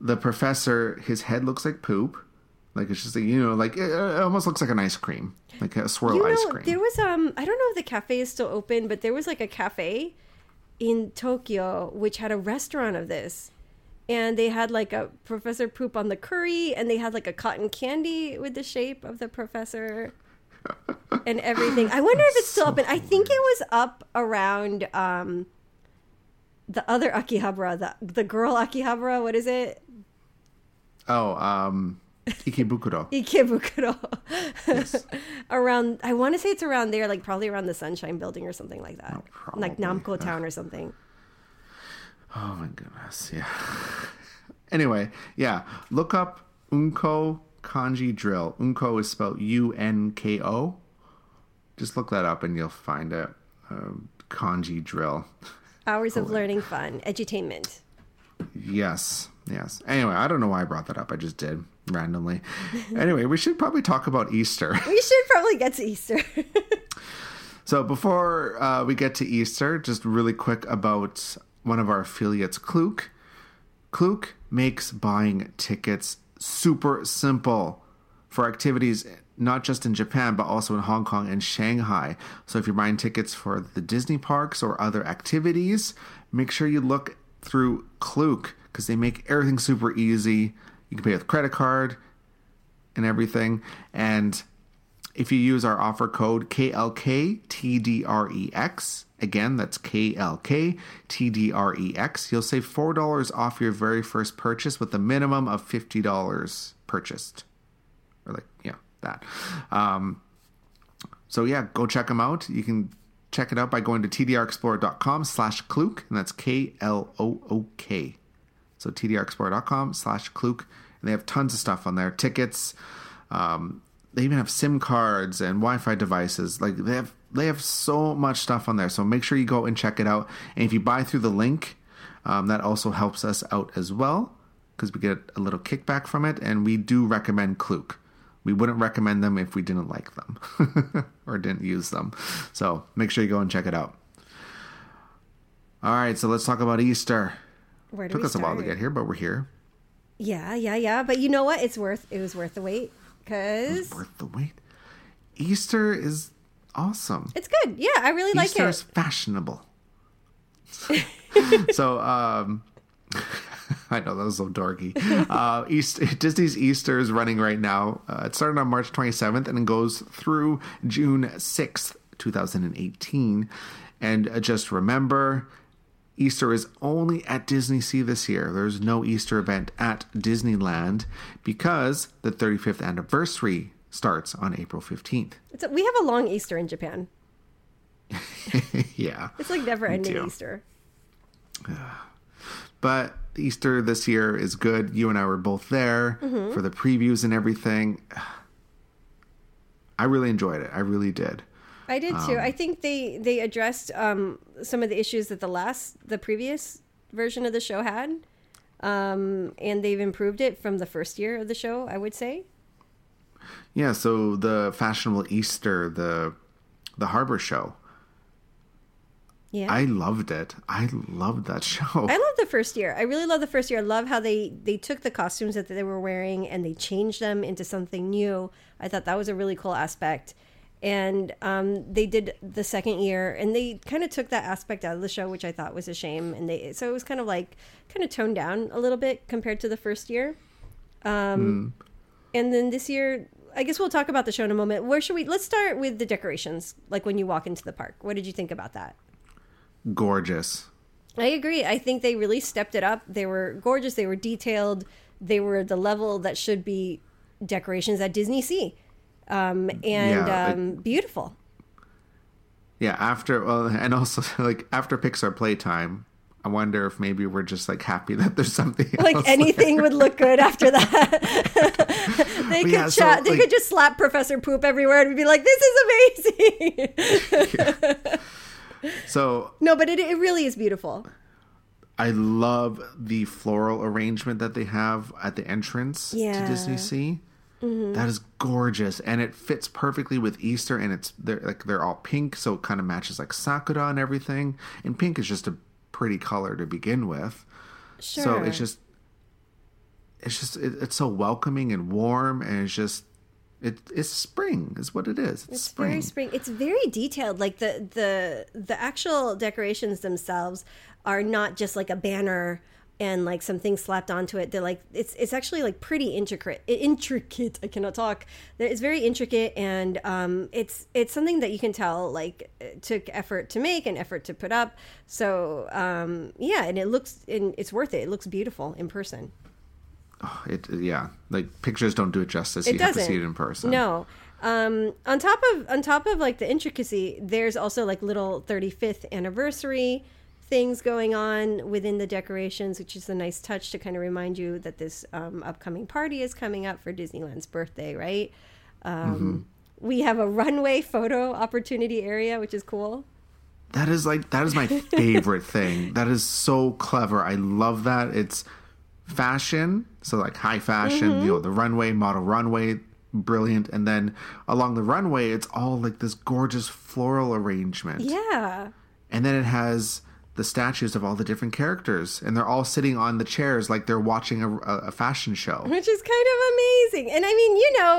the professor, his head looks like poop. Like, it's just, you know, like, it almost looks like an ice cream. Like a swirl ice cream. There was, I don't know if the cafe is still open, but there was like a cafe in Tokyo which had a restaurant of this. And they had like a Professor Poop on the curry, and they had like a cotton candy with the shape of the professor and everything. I wonder if it's still open. I think it was up around the other Akihabara, the girl Akihabara. What is it? Oh, Ikebukuro. Yes. Around, I want to say it's around there, like probably around the Sunshine Building or something like that. Oh, like Namco Town or something. Oh my goodness, yeah. Anyway, yeah, look up Unko Kanji Drill. Unko is spelled Unko. Just look that up and you'll find it. Kanji Drill. Hours of learning fun. Edutainment. Yes, yes. Anyway, I don't know why I brought that up. I just did, randomly. Anyway, we should probably talk about Easter. We should probably get to Easter. So before we get to Easter, just really quick about one of our affiliates, Klook. Klook makes buying tickets super simple for activities not just in Japan, but also in Hong Kong and Shanghai. So if you're buying tickets for the Disney parks or other activities, make sure you look through Klook because they make everything super easy. You can pay with credit card and everything. And if you use our offer code KLKTDREX, again, that's KLKTDREX, you'll save $4 off your very first purchase with a minimum of $50 purchased. Or like, yeah, that. So yeah, go check them out. You can check it out by going to tdrexplorer.com/Klook, and that's Klook. So tdrexplorer.com/Klook. And they have tons of stuff on there. Tickets, they even have SIM cards and Wi-Fi devices. Like, they have so much stuff on there. So make sure you go and check it out. And if you buy through the link, that also helps us out as well because we get a little kickback from it. And we do recommend Klook. We wouldn't recommend them if we didn't like them or didn't use them. So make sure you go and check it out. All right, so let's talk about Easter. Where do we start? Took us a while to get here, but we're here. Yeah. But you know what? It was worth the wait. It's worth the wait. Easter is awesome. It's good. Yeah, I really like it. Easter is fashionable. So, I know that was so dorky. Disney's Easter is running right now. It started on March 27th and it goes through June 6th, 2018. And just remember, Easter is only at DisneySea this year. There's no Easter event at Disneyland because the 35th anniversary starts on April 15th. We have a long Easter in Japan. Yeah. It's like never ending Easter. But Easter this year is good. You and I were both there for the previews and everything. I really enjoyed it. I really did. I did too. I think they addressed some of the issues that the previous version of the show had, and they've improved it from the first year of the show, I would say. Yeah. So the Fashionable Easter, the Harbor show. Yeah. I loved it. I loved that show. I loved the first year. I really loved the first year. I love how they took the costumes that they were wearing and they changed them into something new. I thought that was a really cool aspect. And they did the second year, and they kind of took that aspect out of the show, which I thought was a shame. And so it was kind of toned down a little bit compared to the first year. And then this year, I guess we'll talk about the show in a moment. Let's start with the decorations, like when you walk into the park. What did you think about that? Gorgeous. I agree. I think they really stepped it up. They were gorgeous. They were detailed. They were the level that should be decorations at DisneySea. Beautiful. Yeah, after Pixar playtime, I wonder if maybe we're just like happy that there's something like else anything there. Would look good after that. They could just slap Professor Poop everywhere and we'd be like, this is amazing. Yeah. So no, but it really is beautiful. I love the floral arrangement that they have at the entrance to DisneySea. Mm-hmm. That is gorgeous, and it fits perfectly with Easter. And they're all pink, so it kind of matches like sakura and everything. And pink is just a pretty color to begin with. Sure. So it's so welcoming and warm, and it's just. It's spring is what it is. It's spring. Very spring. It's very detailed. Like the actual decorations themselves are not just like a banner and like something slapped onto it. They're like it's actually like pretty intricate. I cannot talk. It's very intricate, and it's something that you can tell like it took effort to make and effort to put up. So and it's worth it. It looks beautiful in person. Oh, like pictures don't do it justice. You have to see it in person. No, on top of like the intricacy, there's also like little 35th anniversary things going on within the decorations, which is a nice touch to kind of remind you that this upcoming party is coming up for Disneyland's birthday, right? We have a runway photo opportunity area, which is cool. That is my favorite thing. That is so clever. I love that. It's fashion, so like high fashion, the runway, model runway, brilliant. And then along the runway, it's all like this gorgeous floral arrangement. Yeah. And then it has the statues of all the different characters, and they're all sitting on the chairs like they're watching a fashion show. Which is kind of amazing. And I mean,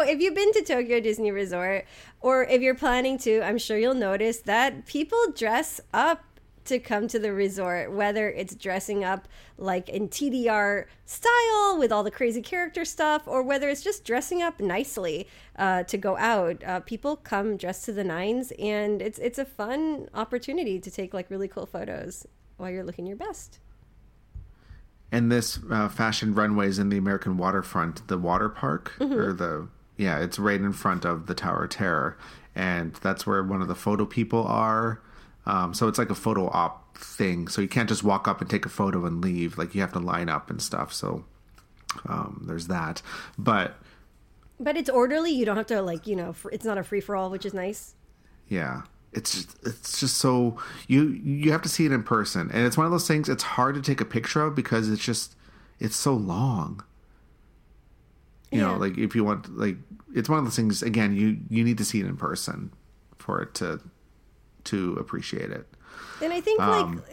if you've been to Tokyo Disney Resort, or if you're planning to, I'm sure you'll notice that people dress up to come to the resort, whether it's dressing up like in TDR style with all the crazy character stuff, or whether it's just dressing up nicely to go out. People come dressed to the nines, and it's a fun opportunity to take like really cool photos while you're looking your best. And this fashion runway is in the American waterfront, the water park, it's right in front of the Tower of Terror, and that's where one of the photo people are. So it's like a photo op thing. So you can't just walk up and take a photo and leave. Like you have to line up and stuff. So there's that. But it's orderly. You don't have to it's not a free for all, which is nice. Yeah, it's just so you have to see it in person, and it's one of those things. It's hard to take a picture of because it's so long. Like if you want, like it's one of those things. Again, you need to see it in person for it to appreciate it. And I think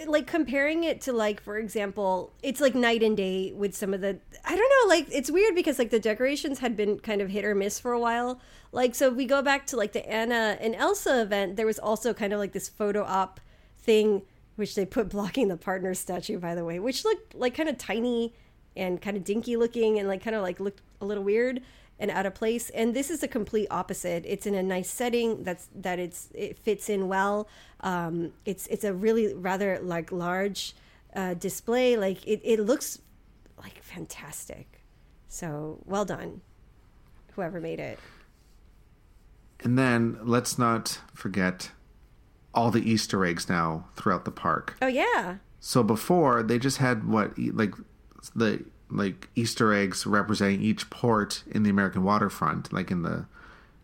like comparing it to like, for example, it's like night and day with some of the, I don't know, like it's weird because like the decorations had been kind of hit or miss for a while. Like, so if we go back to like the Anna and Elsa event, there was also kind of like this photo op thing, which they put blocking the partner statue, by the way, which looked like kind of tiny and kind of dinky looking and like kind of like looked a little weird and out of place. And this is the complete opposite. It's in a nice setting that it fits in well. It's a really rather like large display. Like it looks like fantastic. So well done, whoever made it. And then let's not forget all the Easter eggs now throughout the park. Oh yeah. So before they just had like Easter eggs representing each port in the American waterfront, like in the,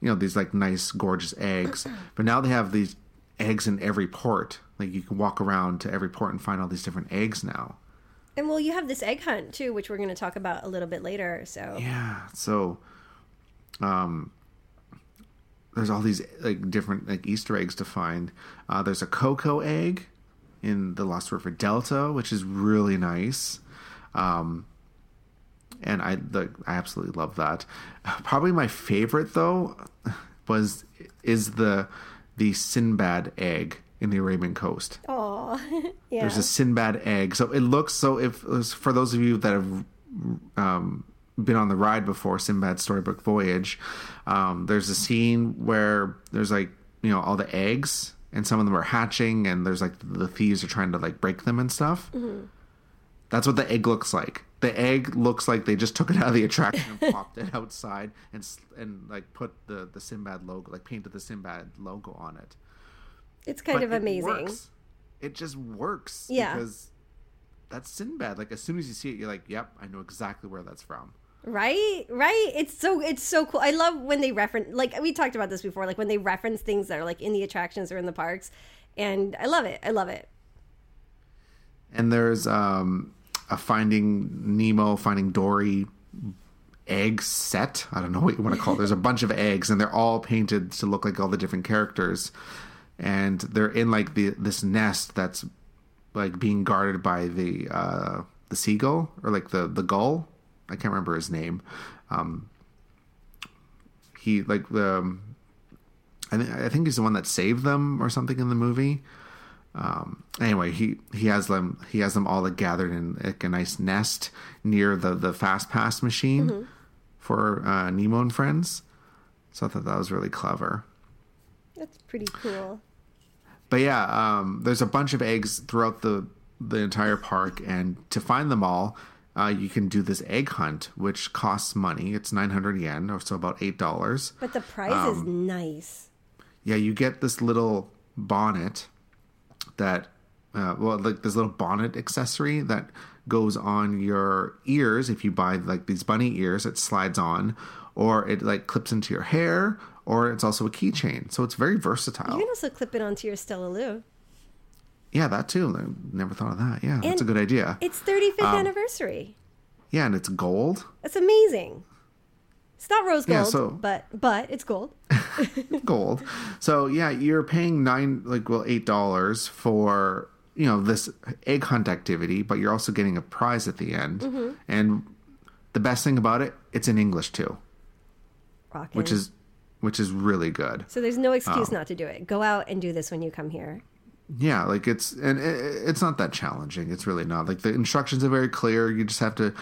these like nice, gorgeous eggs. But now they have these eggs in every port. Like you can walk around to every port and find all these different eggs now. And well, you have this egg hunt too, which we're going to talk about a little bit later. So yeah. So, there's all these like different like Easter eggs to find. There's a cocoa egg in the Lost River Delta, which is really nice. And I absolutely love that. Probably my favorite though is the Sinbad egg in the Arabian Coast. Oh, yeah. There's a Sinbad egg. So it looks for those of you that have been on the ride before, Sinbad's Storybook Voyage, there's a scene where there's like all the eggs, and some of them are hatching, and there's like the thieves are trying to like break them and stuff. Mm-hmm. That's what the egg looks like. the egg looks like they just took it out of the attraction and popped it outside and like put the Sinbad logo, like painted the Sinbad logo on it. It's kind of amazing. Works. It just works. Yeah. Because that's Sinbad. Like as soon as you see it, you're like, yep, I know exactly where that's from. Right? Right? It's so cool. I love when they reference, like we talked about this before, like when they reference things that are like in the attractions or in the parks. And I love it. I love it. And there's a Finding Nemo, Finding Dory egg set. I don't know what you want to call it. There's a bunch of eggs and they're all painted to look like all the different characters. And they're in like this nest that's like being guarded by the seagull or like the gull. I can't remember his name. He like the I think he's the one that saved them or something in the movie. Anyway, he has them all like gathered in like a nice nest near the fast pass machine mm-hmm. for Nemo and friends. So I thought that was really clever. That's pretty cool. But yeah, there's a bunch of eggs throughout the entire park, and to find them all, you can do this egg hunt, which costs money. It's 900 yen, or so about $8. But the prize is nice. Yeah, you get this little bonnet that, like this little bonnet accessory that goes on your ears. If you buy like these bunny ears, it slides on, or it like clips into your hair, or it's also a keychain. So it's very versatile. You can also clip it onto your Stella Lou. Yeah, that too. I never thought of that. Yeah, and that's a good idea. It's 35th anniversary. Yeah, and it's gold. That's amazing. It's not rose gold, but it's gold. Gold. So yeah, you're paying $8 for this egg hunt activity, but you're also getting a prize at the end. Mm-hmm. And the best thing about it, it's in English too, Rockin'. which is really good. So there's no excuse not to do it. Go out and do this when you come here. Yeah, like it's not that challenging. It's really not. Like the instructions are very clear. You just have to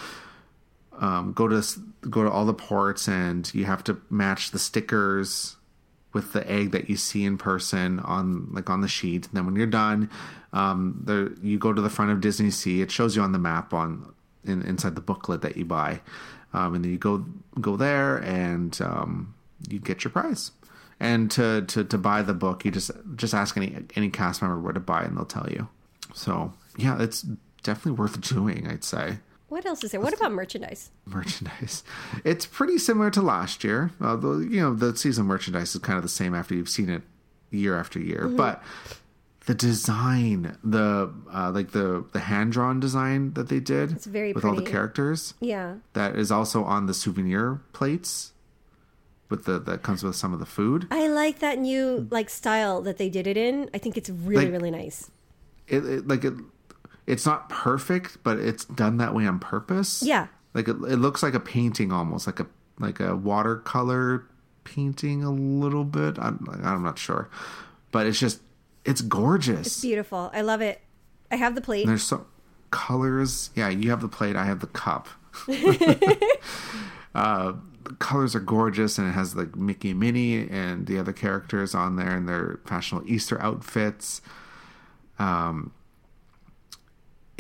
go to all the ports, and you have to match the stickers with the egg that you see in person on the sheet. And then when you're done, you go to the front of DisneySea. It shows you on the map inside the booklet that you buy, and then you go there, and you get your prize. And to buy the book, you just ask any cast member where to buy, and they'll tell you. So yeah, it's definitely worth doing, I'd say. What else is there? What about merchandise? Merchandise. It's pretty similar to last year. Although, the season merchandise is kind of the same after you've seen it year after year. Mm-hmm. But the design, the hand-drawn design that they did. It's very with pretty. All the characters. Yeah. That is also on the souvenir plates. That comes with some of the food. I like that new style that they did it in. I think it's really really nice. It's not perfect, but it's done that way on purpose. Yeah, it looks like a painting, almost like a watercolor painting a little bit. I'm not sure, but it's gorgeous. It's beautiful. I love it. I have the plate. And there's so colors. Yeah, you have the plate. I have the cup. The colors are gorgeous, and it has like Mickey and Minnie and the other characters on there and their fashionable Easter outfits.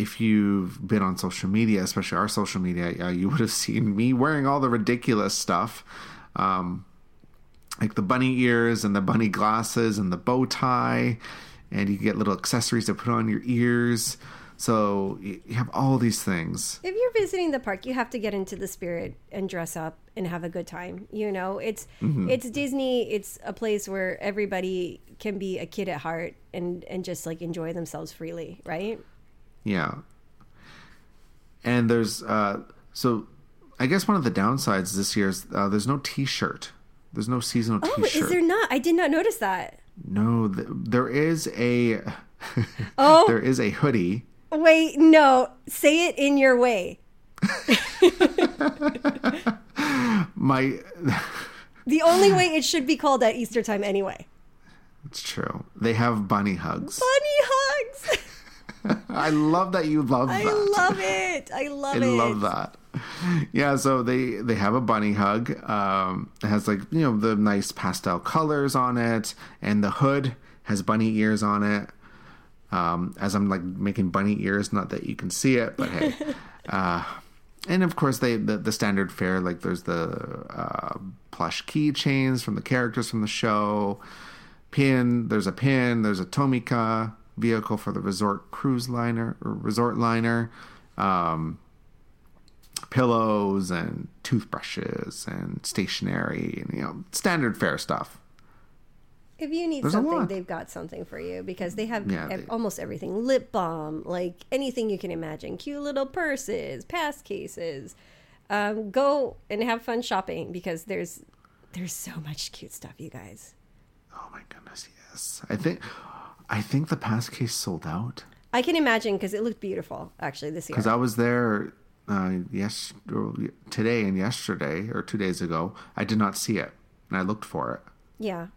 If you've been on social media, especially our social media, you would have seen me wearing all the ridiculous stuff, like the bunny ears and the bunny glasses and the bow tie, and you get little accessories to put on your ears. So you have all these things. If you're visiting the park, you have to get into the spirit and dress up and have a good time. It's Disney. It's a place where everybody can be a kid at heart and just like enjoy themselves freely, right? Yeah. And there's so I guess one of the downsides this year is there's no T-shirt. There's no seasonal T-shirt. Oh, is there not? I did not notice that. No, there is a there is a hoodie. Wait, no. Say it in your way. The only way it should be called at Easter time anyway. It's true. They have bunny hugs. Bunny hugs! I love that you love that. I love it. I love that. Yeah, so they have a bunny hug. It has the nice pastel colors on it. And the hood has bunny ears on it. As I'm making bunny ears, not that you can see it, but hey, And of course, the standard fare, like there's the plush keychains from the characters from the show, pin, there's a Tomica vehicle for the resort cruise liner or resort liner, pillows and toothbrushes and stationery and, standard fare stuff. If you need something, they've got something for you because they have almost everything. Lip balm, like anything you can imagine. Cute little purses, pass cases. Go and have fun shopping because there's so much cute stuff, you guys. Oh my goodness, yes. I think the pass case sold out. I can imagine because it looked beautiful actually this year. Because I was there today and yesterday or 2 days ago. I did not see it and I looked for it. Yeah.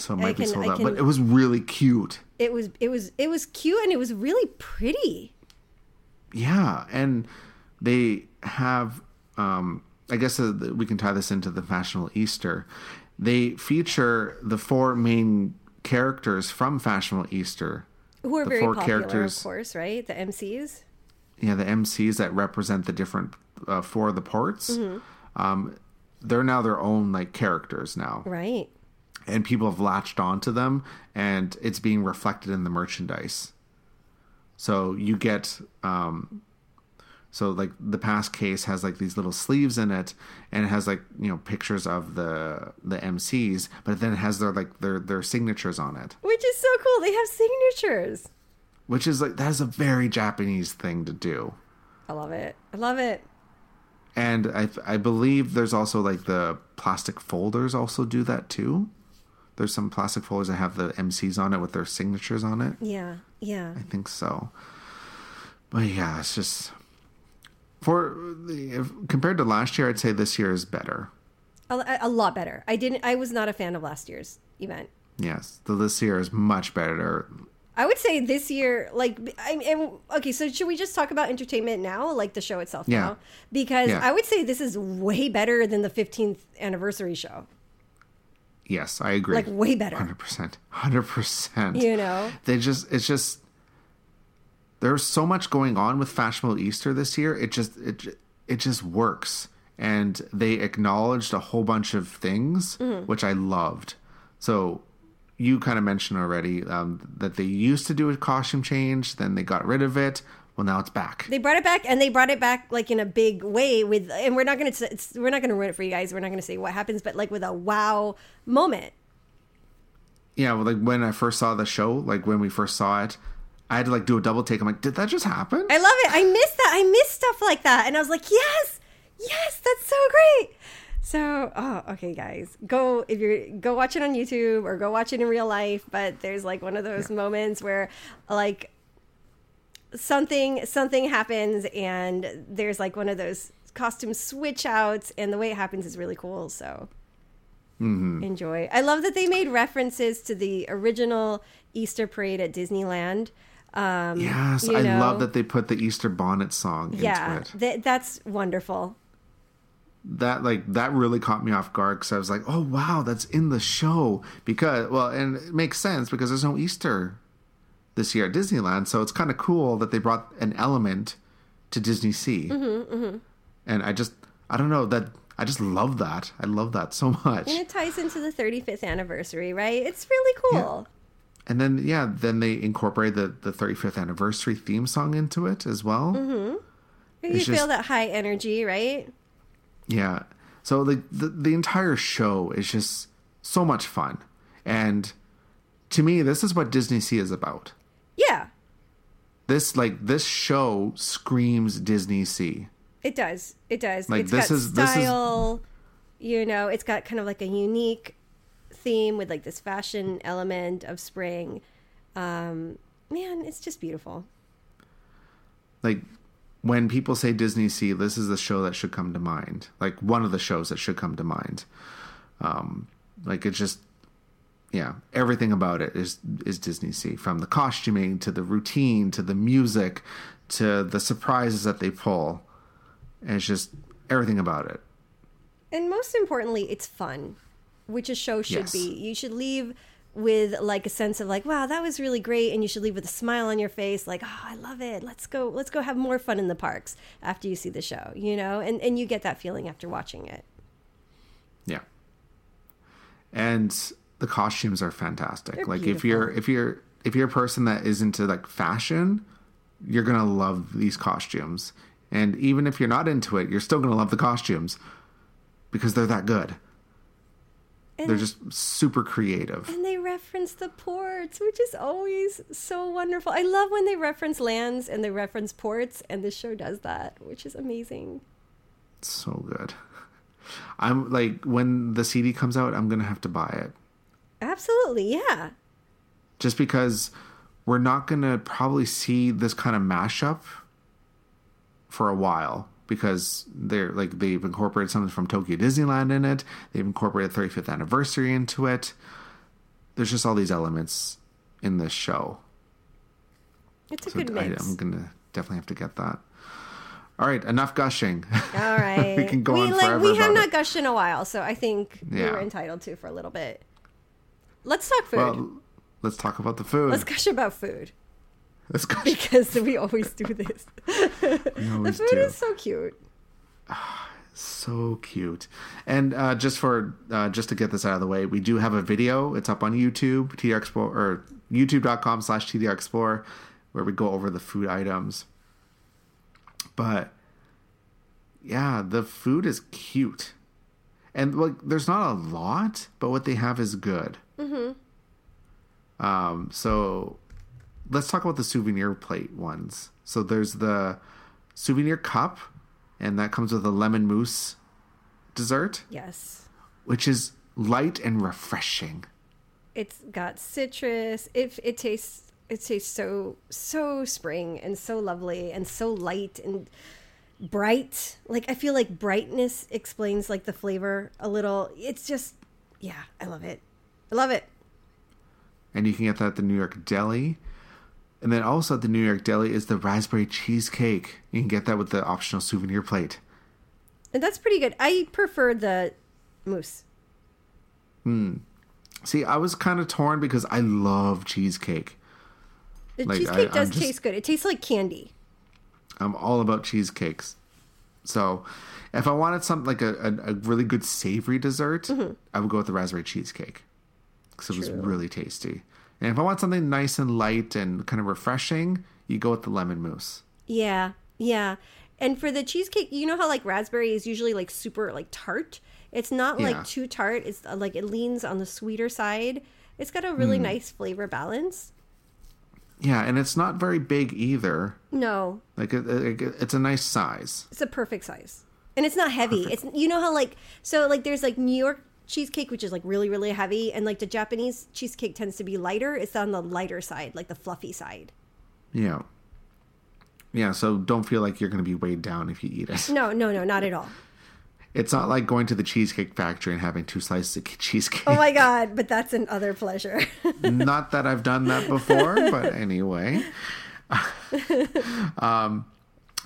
So it might be sold out, but it was really cute. It was cute and it was really pretty. Yeah, and they have, I guess we can tie this into the Fashionable Easter. They feature the four main characters from Fashionable Easter, who are very popular, of course, right? The MCs. Yeah, the MCs that represent the different four of the ports. Mm-hmm. They're now their own like characters now, right? And people have latched onto them, and it's being reflected in the merchandise. So you get, like the pass case has like these little sleeves in it, and it has like pictures of the MCs, but then it has their signatures on it, which is so cool. They have signatures, which is like that is a very Japanese thing to do. I love it. And I believe there's also like the plastic folders also do that too. There's some plastic folders that have the MCs on it with their signatures on it. Yeah. I think so. But yeah, it's just... compared to last year, I'd say this year is better. A lot better. I was not a fan of last year's event. Yes. This year is much better. I would say this year, okay, so should we just talk about entertainment now? Like the show itself now? Because I would say this is way better than the 15th anniversary show. Yes, I agree. Like way better. 100%. There's so much going on with Fashionable Easter this year. It just works. And they acknowledged a whole bunch of things, mm-hmm. which I loved. So you kind of mentioned already that they used to do a costume change. Then they got rid of it. Well, now it's back. They brought it back, and they brought it back like in a big way. And we're not gonna ruin it for you guys. We're not gonna say what happens, but like with a wow moment. Yeah, well, like when I first saw the show, like when we first saw it, I had to like do a double take. I'm like, did that just happen? I love it. I miss that. I miss stuff like that, and I was like, yes, that's so great. So, okay, guys, go watch it on YouTube or go watch it in real life. But there's like one of those moments where like. Something happens and there's like one of those costume switch outs and the way it happens is really cool. So enjoy. I love that they made references to the original Easter parade at Disneyland. Yes, I love that they put the Easter bonnet song into it. That's wonderful. That really caught me off guard because I was like, oh, wow, that's in the show because, well, and it makes sense because there's no Easter this year at Disneyland, so it's kind of cool that they brought an element to DisneySea, and I just love that. I love that so much. And it ties into the 35th anniversary, right? It's really cool. Yeah. And then they incorporate the 35th anniversary theme song into it as well. You feel that high energy, right? Yeah. So the entire show is just so much fun, and to me, this is what DisneySea is about. Yeah. This show screams DisneySea. It does. Like, it's got style, it's got kind of like a unique theme with like this fashion element of spring. Man, it's just beautiful. Like when people say DisneySea, this is the show that should come to mind. Like one of the shows that should come to mind. Like it's just. Yeah, everything about it is DisneySea, from the costuming to the routine to the music to the surprises that they pull. And it's just everything about it. And most importantly, it's fun, which a show should be. You should leave with like a sense of like, wow, that was really great, and you should leave with a smile on your face, like, oh, I love it. Let's go have more fun in the parks after you see the show, you know? And you get that feeling after watching it. Yeah. And the costumes are fantastic. They're like beautiful. If you're a person that is into like fashion, you're going to love these costumes. And even if you're not into it, you're still going to love the costumes because they're that good. And they're just super creative. And they reference the ports, which is always so wonderful. I love when they reference lands and they reference ports, and this show does that, which is amazing. So good. I'm like, when the CD comes out, I'm going to have to buy it. Absolutely, yeah. Just because we're not going to probably see this kind of mashup for a while. Because they're like, they've incorporated something from Tokyo Disneyland in it. They've incorporated 35th anniversary into it. There's just all these elements in this show. It's a good mix. I'm going to definitely have to get that. All right, enough gushing. All right. We can go on forever. We have not gushed in a while, so I think we're entitled to for a little bit. Let's talk food. Well, let's talk about the food. Let's gush about food. Because we always do this. The food is so cute. So cute. And just to get this out of the way, we do have a video. It's up on YouTube, TDR Explorer, or youtube.com/TDR Explorer, where we go over the food items. But yeah, the food is cute. And like, there's not a lot, but what they have is good. Mm-hmm. So let's talk about the souvenir plate ones. So there's the souvenir cup, and that comes with a lemon mousse dessert. Yes. Which is light and refreshing. It's got citrus. It tastes so spring and so lovely and so light and bright. Like, I feel like brightness explains like the flavor a little. It's just, yeah, I love it. I love it. And you can get that at the New York Deli. And then also at the New York Deli is the raspberry cheesecake. You can get that with the optional souvenir plate. And that's pretty good. I prefer the mousse. See, I was kind of torn because I love cheesecake. The cheesecake does taste good. It tastes like candy. I'm all about cheesecakes. So if I wanted something like a really good savory dessert, mm-hmm. I would go with the raspberry cheesecake because it was really tasty. And if I want something nice and light and kind of refreshing, you go with the lemon mousse. Yeah, yeah. And for the cheesecake, you know how like raspberry is usually like super like tart? It's not like too tart. It's like it leans on the sweeter side. It's got a really nice flavor balance. Yeah, and it's not very big either. No. Like it's a nice size. It's a perfect size. And it's not heavy. Perfect. It's, you know how like, so like there's like New York cheesecake, which is like really, really heavy, and like the Japanese cheesecake tends to be lighter. It's on the lighter side, like the fluffy side. Yeah. Yeah, so don't feel like you're going to be weighed down if you eat it. No, not at all. It's not like going to the Cheesecake Factory and having two slices of cheesecake. Oh my God, but that's an other pleasure. Not that I've done that before, but anyway. And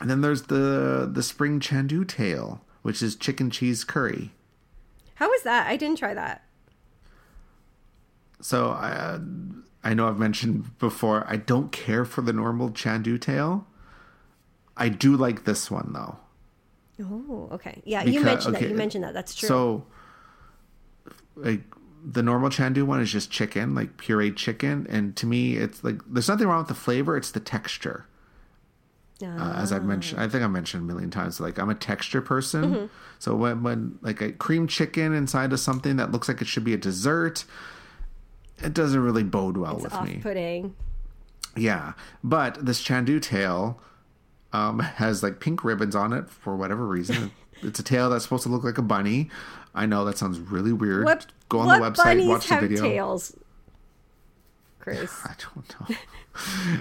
then there's the spring chandu tail, which is chicken cheese curry. How was that? I didn't try that. So I know I've mentioned before, I don't care for the normal chandu tail. I do like this one, though. Oh, okay. Yeah, because, you mentioned that. That's true. So like the normal chandu one is just chicken, like pureed chicken. And to me, it's like there's nothing wrong with the flavor. It's the texture. As I've mentioned, I think I mentioned a million times, like I'm a texture person. Mm-hmm. So when like a cream chicken inside of something that looks like it should be a dessert, it doesn't really bode well with me. It's off-putting. Yeah. But this chandu tail has like pink ribbons on it for whatever reason. It's a tail that's supposed to look like a bunny. I know that sounds really weird. Go on the website, watch the video. Tails? Chris. I don't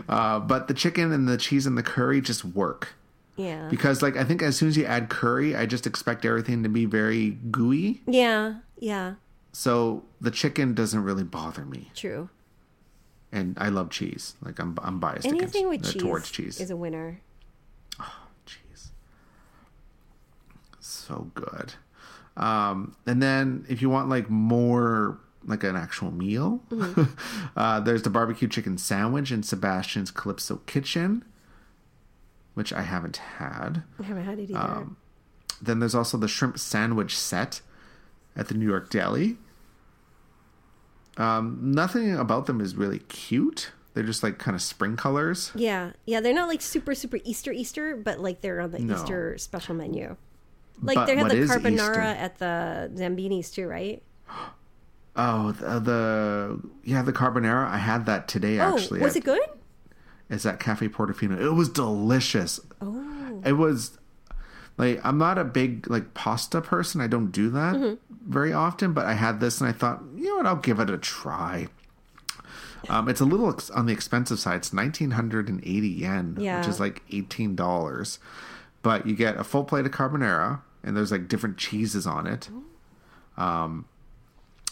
know. But the chicken and the cheese and the curry just work. Yeah. Because like I think as soon as you add curry, I just expect everything to be very gooey. Yeah. Yeah. So the chicken doesn't really bother me. True. And I love cheese. Like I'm biased towards cheese. Is a winner. Oh, cheese. So good. And then if you want like more like an actual meal. Mm-hmm. There's the barbecue chicken sandwich in Sebastian's Calypso Kitchen, which I haven't had. I haven't had it either. Then there's also the shrimp sandwich set at the New York Deli. Nothing about them is really cute. They're just like kind of spring colors. Yeah. Yeah. They're not like super, super Easter, but like they're on the Easter special menu. Like but they have the carbonara at the Zambini's too, right? Oh, the carbonara. I had that today actually. Was it good? It's at Cafe Portofino. It was delicious. Oh. It was like, I'm not a big like pasta person. I don't do that very often, but I had this and I thought, you know what? I'll give it a try. It's a little on the expensive side. It's 1,980 yen, which is like $18. But you get a full plate of carbonara, and there's like different cheeses on it. And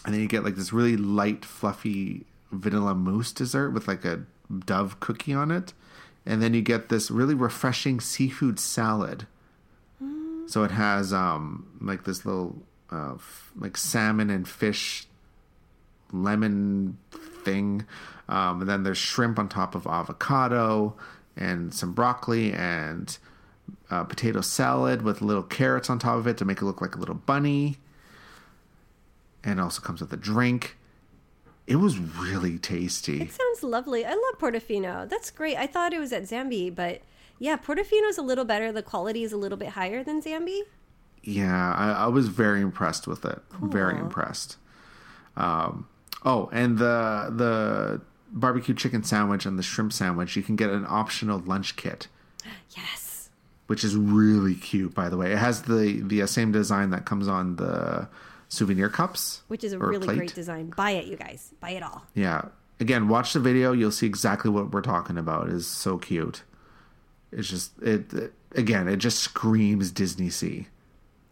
then you get like this really light, fluffy vanilla mousse dessert with like a Dove cookie on it. And then you get this really refreshing seafood salad. So it has like this little like salmon and fish lemon thing, and then there's shrimp on top of avocado and some broccoli and potato salad with little carrots on top of it to make it look like a little bunny, and also comes with a drink. It was really tasty. It sounds lovely. I love Portofino. That's great. I thought it was at Zambi, but yeah, Portofino's a little better. The quality is a little bit higher than Zambi. Yeah, I was very impressed with it. Cool. Very impressed. And the barbecue chicken sandwich and the shrimp sandwich, you can get an optional lunch kit. Yes. Which is really cute, by the way. It has the same design that comes on the souvenir cups. Which is a really great design. Buy it, you guys. Buy it all. Yeah. Again, watch the video. You'll see exactly what we're talking about. It is so cute. It's just, it just screams DisneySea.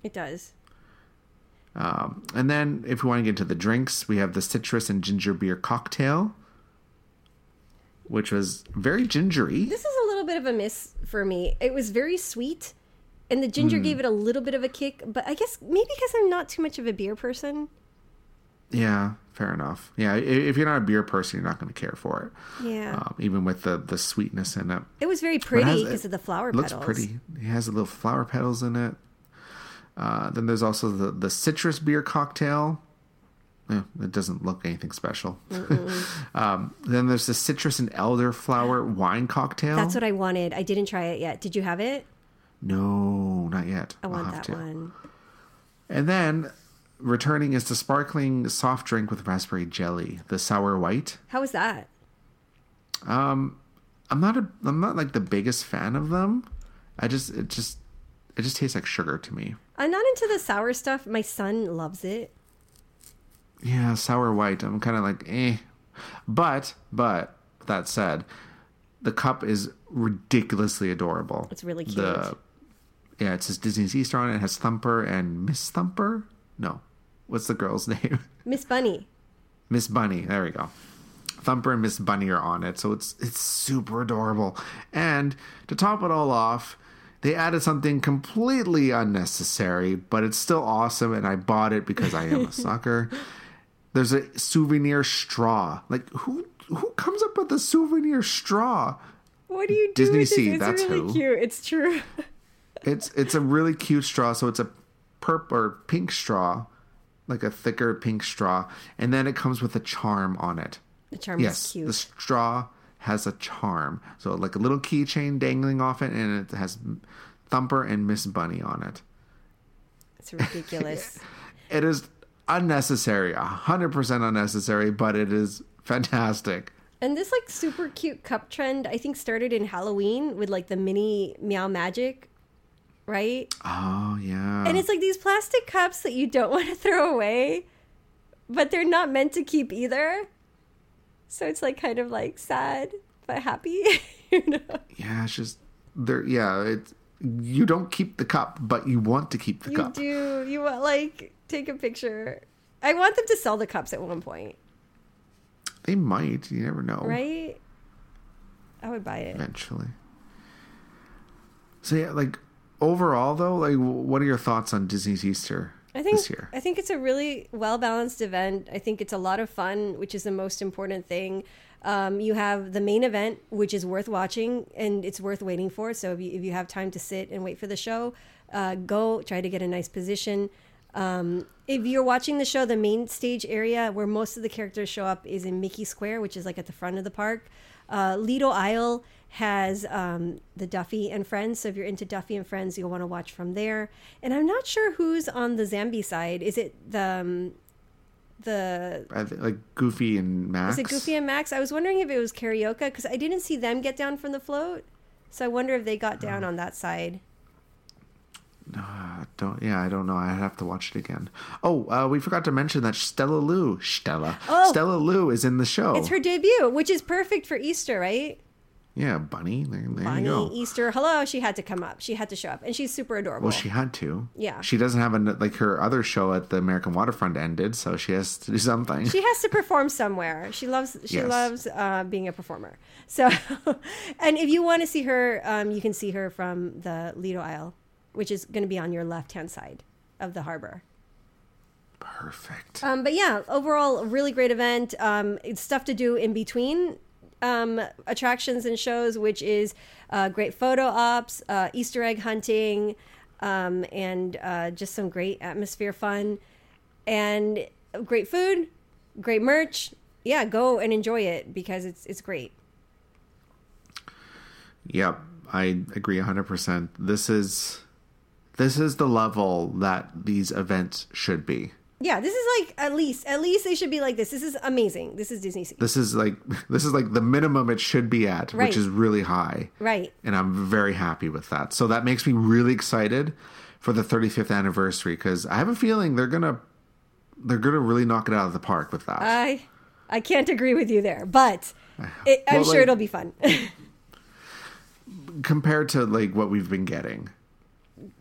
It does. And then if you want to get into the drinks, we have the citrus and ginger beer cocktail, which was very gingery. This is a little bit of a miss for me. It was very sweet, and the ginger gave it a little bit of a kick, but I guess maybe because I'm not too much of a beer person. Yeah, fair enough. Yeah, if you're not a beer person, you're not going to care for it. Yeah. Even with the sweetness in it. It was very pretty because of the flower petals. It looks pretty. It has the little flower petals in it. Then there's also the citrus beer cocktail. It doesn't look anything special. Then there's the citrus and elderflower wine cocktail. That's what I wanted. I didn't try it yet. Did you have it? No, not yet. I want that one. And then returning is the sparkling soft drink with raspberry jelly, the sour white. How was that? I'm not like the biggest fan of them. It just tastes like sugar to me. I'm not into the sour stuff. My son loves it. Yeah, sour white. I'm kind of like, eh. But that said, the cup is ridiculously adorable. It's really cute. It says Disney's Easter on it. It has Thumper and Miss Thumper. No. What's the girl's name? Miss Bunny. Miss Bunny. There we go. Thumper and Miss Bunny are on it. So it's super adorable. And to top it all off, they added something completely unnecessary, but it's still awesome, and I bought it because I am a sucker. There's a souvenir straw. Like, who comes up with a souvenir straw? What do you do with this? It's that's really cute. It's true. It's a really cute straw. So it's a pink straw, like a thicker pink straw, and then it comes with a charm on it. The charm is cute. The straw has a charm, so like a little keychain dangling off it, and it has Thumper and Miss Bunny on it. It's ridiculous. It is unnecessary, 100% unnecessary, but it is fantastic. And this like super cute cup trend, I think, started in Halloween with like the mini Meow Magic, right? Oh yeah. And it's like these plastic cups that you don't want to throw away, but they're not meant to keep either. So it's like kind of like sad but happy, you know. Yeah, it's just there. Yeah, it's you don't keep the cup, but you want to keep the cup. You do. You want like take a picture. I want them to sell the cups at one point. They might. You never know, right? I would buy it eventually. So yeah, like overall though, like what are your thoughts on Disney's Easter? this year. I think it's a really well-balanced event. I think it's a lot of fun, which is the most important thing. You have the main event, which is worth watching and it's worth waiting for. So if you have time to sit and wait for the show, go try to get a nice position. If you're watching the show, the main stage area where most of the characters show up is in Mickey Square, which is like at the front of the park. Lido Isle has the Duffy and Friends. So if you're into Duffy and Friends, you'll want to watch from there. And I'm not sure who's on the Zambi side. Is it the like Goofy and Max? Is it Goofy and Max? I was wondering if it was Carioca because I didn't see them get down from the float. So I wonder if they got down on that side. I don't know. I have to watch it again. We forgot to mention that Stella Lou is in the show. It's her debut, which is perfect for Easter, right? Yeah, Bunny. There you go. Bunny, Easter. Hello. She had to come up. She had to show up, and she's super adorable. Well, she had to. Yeah. She doesn't have like her other show at the American Waterfront ended, so she has to do something. She has to perform somewhere. She loves being a performer. So, and if you want to see her, you can see her from the Lido Isle, which is going to be on your left-hand side of the harbor. Perfect. But yeah, overall, a really great event. It's stuff to do in between attractions and shows, which is great photo ops, Easter egg hunting, and just some great atmosphere fun. And great food, great merch. Yeah, go and enjoy it because it's great. Yep, I agree 100%. This is the level that these events should be. Yeah, this is like at least they should be like this. This is amazing. This is DisneySea. This is like the minimum it should be at, right, which is really high. Right. And I'm very happy with that. So that makes me really excited for the 35th anniversary because I have a feeling they're gonna really knock it out of the park with that. I can't agree with you there, but I'm sure it'll be fun. Compared to like what we've been getting.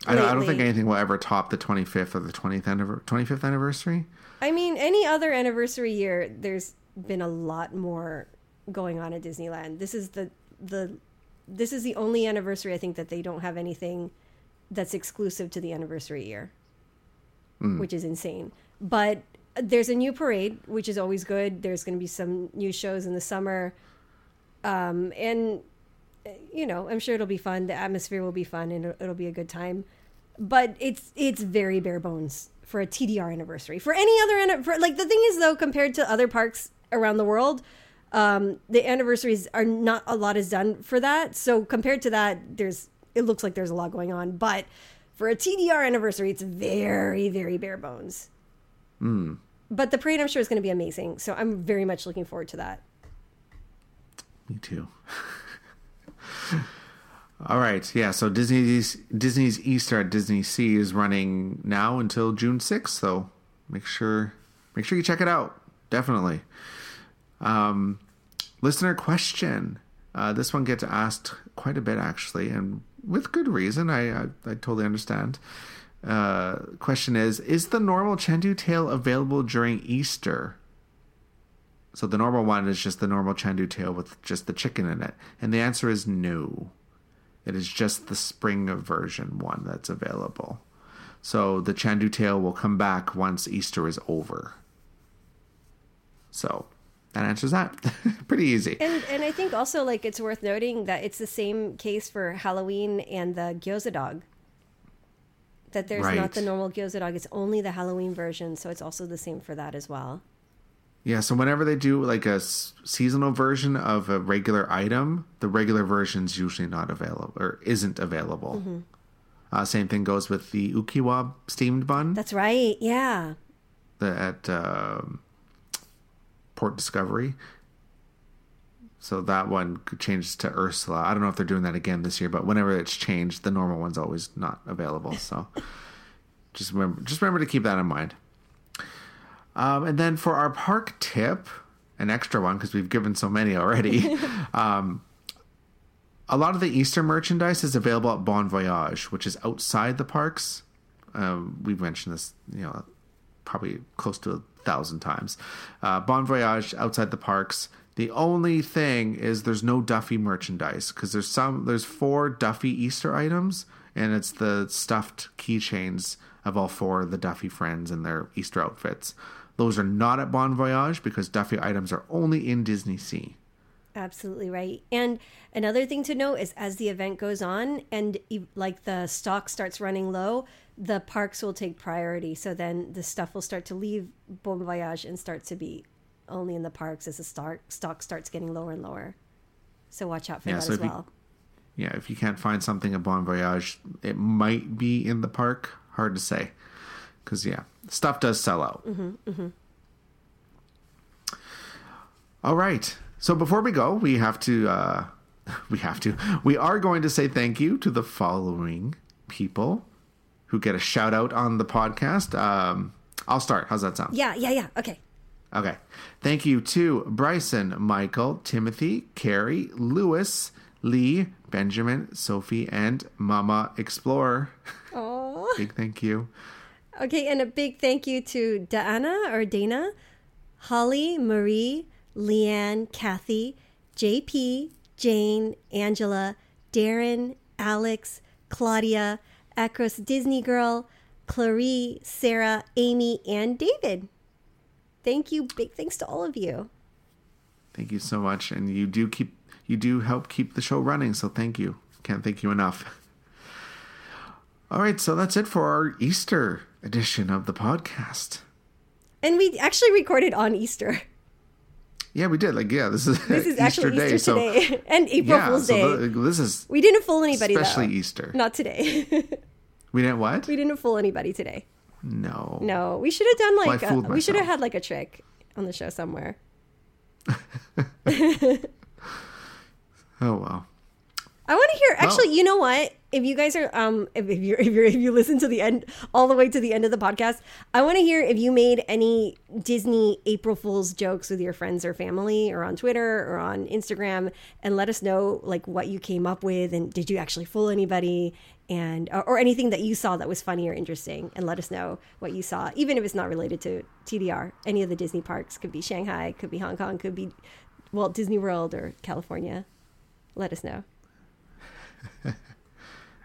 I don't think anything will ever top the 25th or the 25th anniversary. I mean, any other anniversary year, there's been a lot more going on at Disneyland. This is the only anniversary I think that they don't have anything that's exclusive to the anniversary year, which is insane. But there's a new parade, which is always good. There's going to be some new shows in the summer, and you know, I'm sure it'll be fun. The atmosphere will be fun and it'll be a good time. But it's very bare bones for a TDR anniversary. For any other... the thing is, though, compared to other parks around the world, the anniversaries are not... A lot is done for that. So compared to that, it looks like there's a lot going on. But for a TDR anniversary, it's very, very bare bones. Mm. But the parade, I'm sure, is going to be amazing. So I'm very much looking forward to that. Me too. All right, yeah, so Disney's Easter at DisneySea is running now until June 6th, so make sure you check it out, definitely. Listener question. This one gets asked quite a bit, actually, and with good reason. I totally understand. Question is the normal Chendu tail available during Easter? So the normal one is just the normal Chendu tail with just the chicken in it. And the answer is no. It is just the spring version one that's available. So the Chendu tail will come back once Easter is over. So that answers that. Pretty easy. And I think also it's worth noting that it's the same case for Halloween and the gyoza dog. That there's not the normal gyoza dog. It's only the Halloween version. So it's also the same for that as well. Yeah, so whenever they do a seasonal version of a regular item, the regular version's usually not available or isn't available. Mm-hmm. Same thing goes with the ukiwa steamed bun. That's right, yeah. At Port Discovery. So that one changes to Ursula. I don't know if they're doing that again this year, but whenever it's changed, the normal one's always not available. So just remember to keep that in mind. And then for our park tip, an extra one because we've given so many already, a lot of the Easter merchandise is available at Bon Voyage, which is outside the parks. We've mentioned this, probably close to 1,000 times. Bon Voyage, outside the parks. The only thing is there's no Duffy merchandise because there's 4 Duffy Easter items and it's the stuffed keychains of all four of the Duffy friends in their Easter outfits. Those are not at Bon Voyage because Duffy items are only in DisneySea. Absolutely right. And another thing to note is as the event goes on and like the stock starts running low, the parks will take priority. So then the stuff will start to leave Bon Voyage and start to be only in the parks as the stock starts getting lower and lower. So watch out for that as well. Yeah, if you can't find something at Bon Voyage, it might be in the park. Hard to say. Because, yeah, stuff does sell out. Mm-hmm, mm-hmm. All right. So before we go, we are going to say thank you to the following people who get a shout out on the podcast. I'll start. How's that sound? Yeah. Okay. Thank you to Bryson, Michael, Timothy, Carrie, Lewis, Lee, Benjamin, Sophie, and Mama Explorer. Oh, big thank you. Okay. And a big thank you to Dana, Holly, Marie, Leanne, Kathy, JP, Jane, Angela, Darren, Alex, Claudia, Acros Disney Girl, Clarie, Sarah, Amy, and David. Thank you. Big thanks to all of you. Thank you so much. And you do help keep the show running. So thank you. Can't thank you enough. All right. So that's it for our Easter edition of the podcast. And we actually recorded on Easter. Yeah, we did. This is actually Easter day, today. And April Fool's Day. We didn't fool anybody, especially though. Easter. Not today. We didn't what? We didn't fool anybody today. No. We should have done we should have had a trick on the show somewhere. Oh, well. I want to hear. Actually, you know what? If you guys are, if you listen to the end, all the way to the end of the podcast, I want to hear if you made any Disney April Fool's jokes with your friends or family, or on Twitter or on Instagram, and let us know what you came up with, and did you actually fool anybody, and or anything that you saw that was funny or interesting, and let us know what you saw, even if it's not related to TDR. Any of the Disney parks, could be Shanghai, could be Hong Kong, could be Walt Disney World or California. Let us know.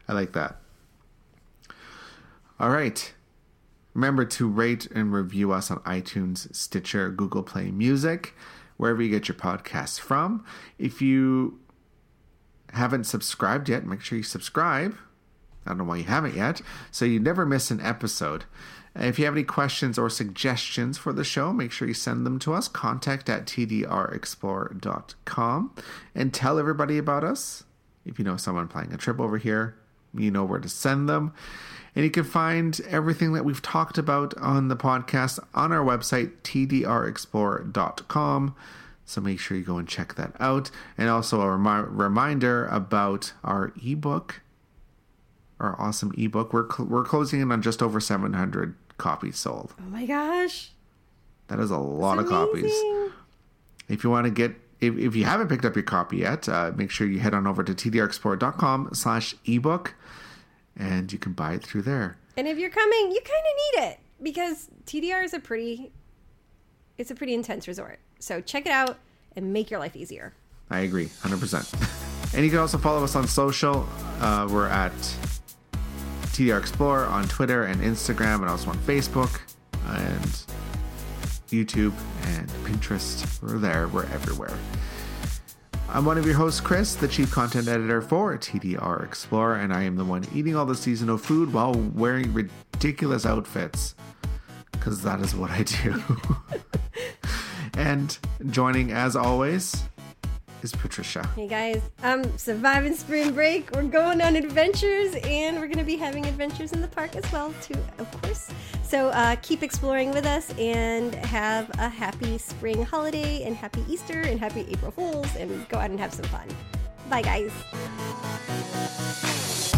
I like that. All right. Remember to rate and review us on iTunes, Stitcher, Google Play Music, wherever you get your podcasts from. If you haven't subscribed yet, make sure you subscribe. I don't know why you haven't yet, so you never miss an episode. If you have any questions or suggestions for the show, make sure you send them to us. Contact@tdrexplorer.com, and tell everybody about us. If you know someone planning a trip over here, you know where to send them. And you can find everything that we've talked about on the podcast on our website, tdrexplorer.com. So make sure you go and check that out. And also a reminder about our ebook, our awesome ebook. We're closing in on just over 700 copies sold. Oh my gosh. That is a lot of copies. If you want to get If you haven't picked up your copy yet, make sure you head on over to tdrexplorer.com/ebook, and you can buy it through there. And if you're coming, you kind of need it, because TDR is a pretty intense resort. So check it out and make your life easier. I agree, 100%. And you can also follow us on social. We're at TDR Explorer on Twitter and Instagram, and also on Facebook and YouTube and Pinterest. We're there. We're everywhere. I'm one of your hosts, Chris, the chief content editor for TDR Explorer, and I am the one eating all the seasonal food while wearing ridiculous outfits, because that is what I do. And joining, as always, is Patricia. Hey guys, I'm surviving spring break. We're going on adventures, and we're going to be having adventures in the park as well too, of course. So keep exploring with us, and have a happy spring holiday, and happy Easter, and happy April Fools, and go out and have some fun. Bye guys.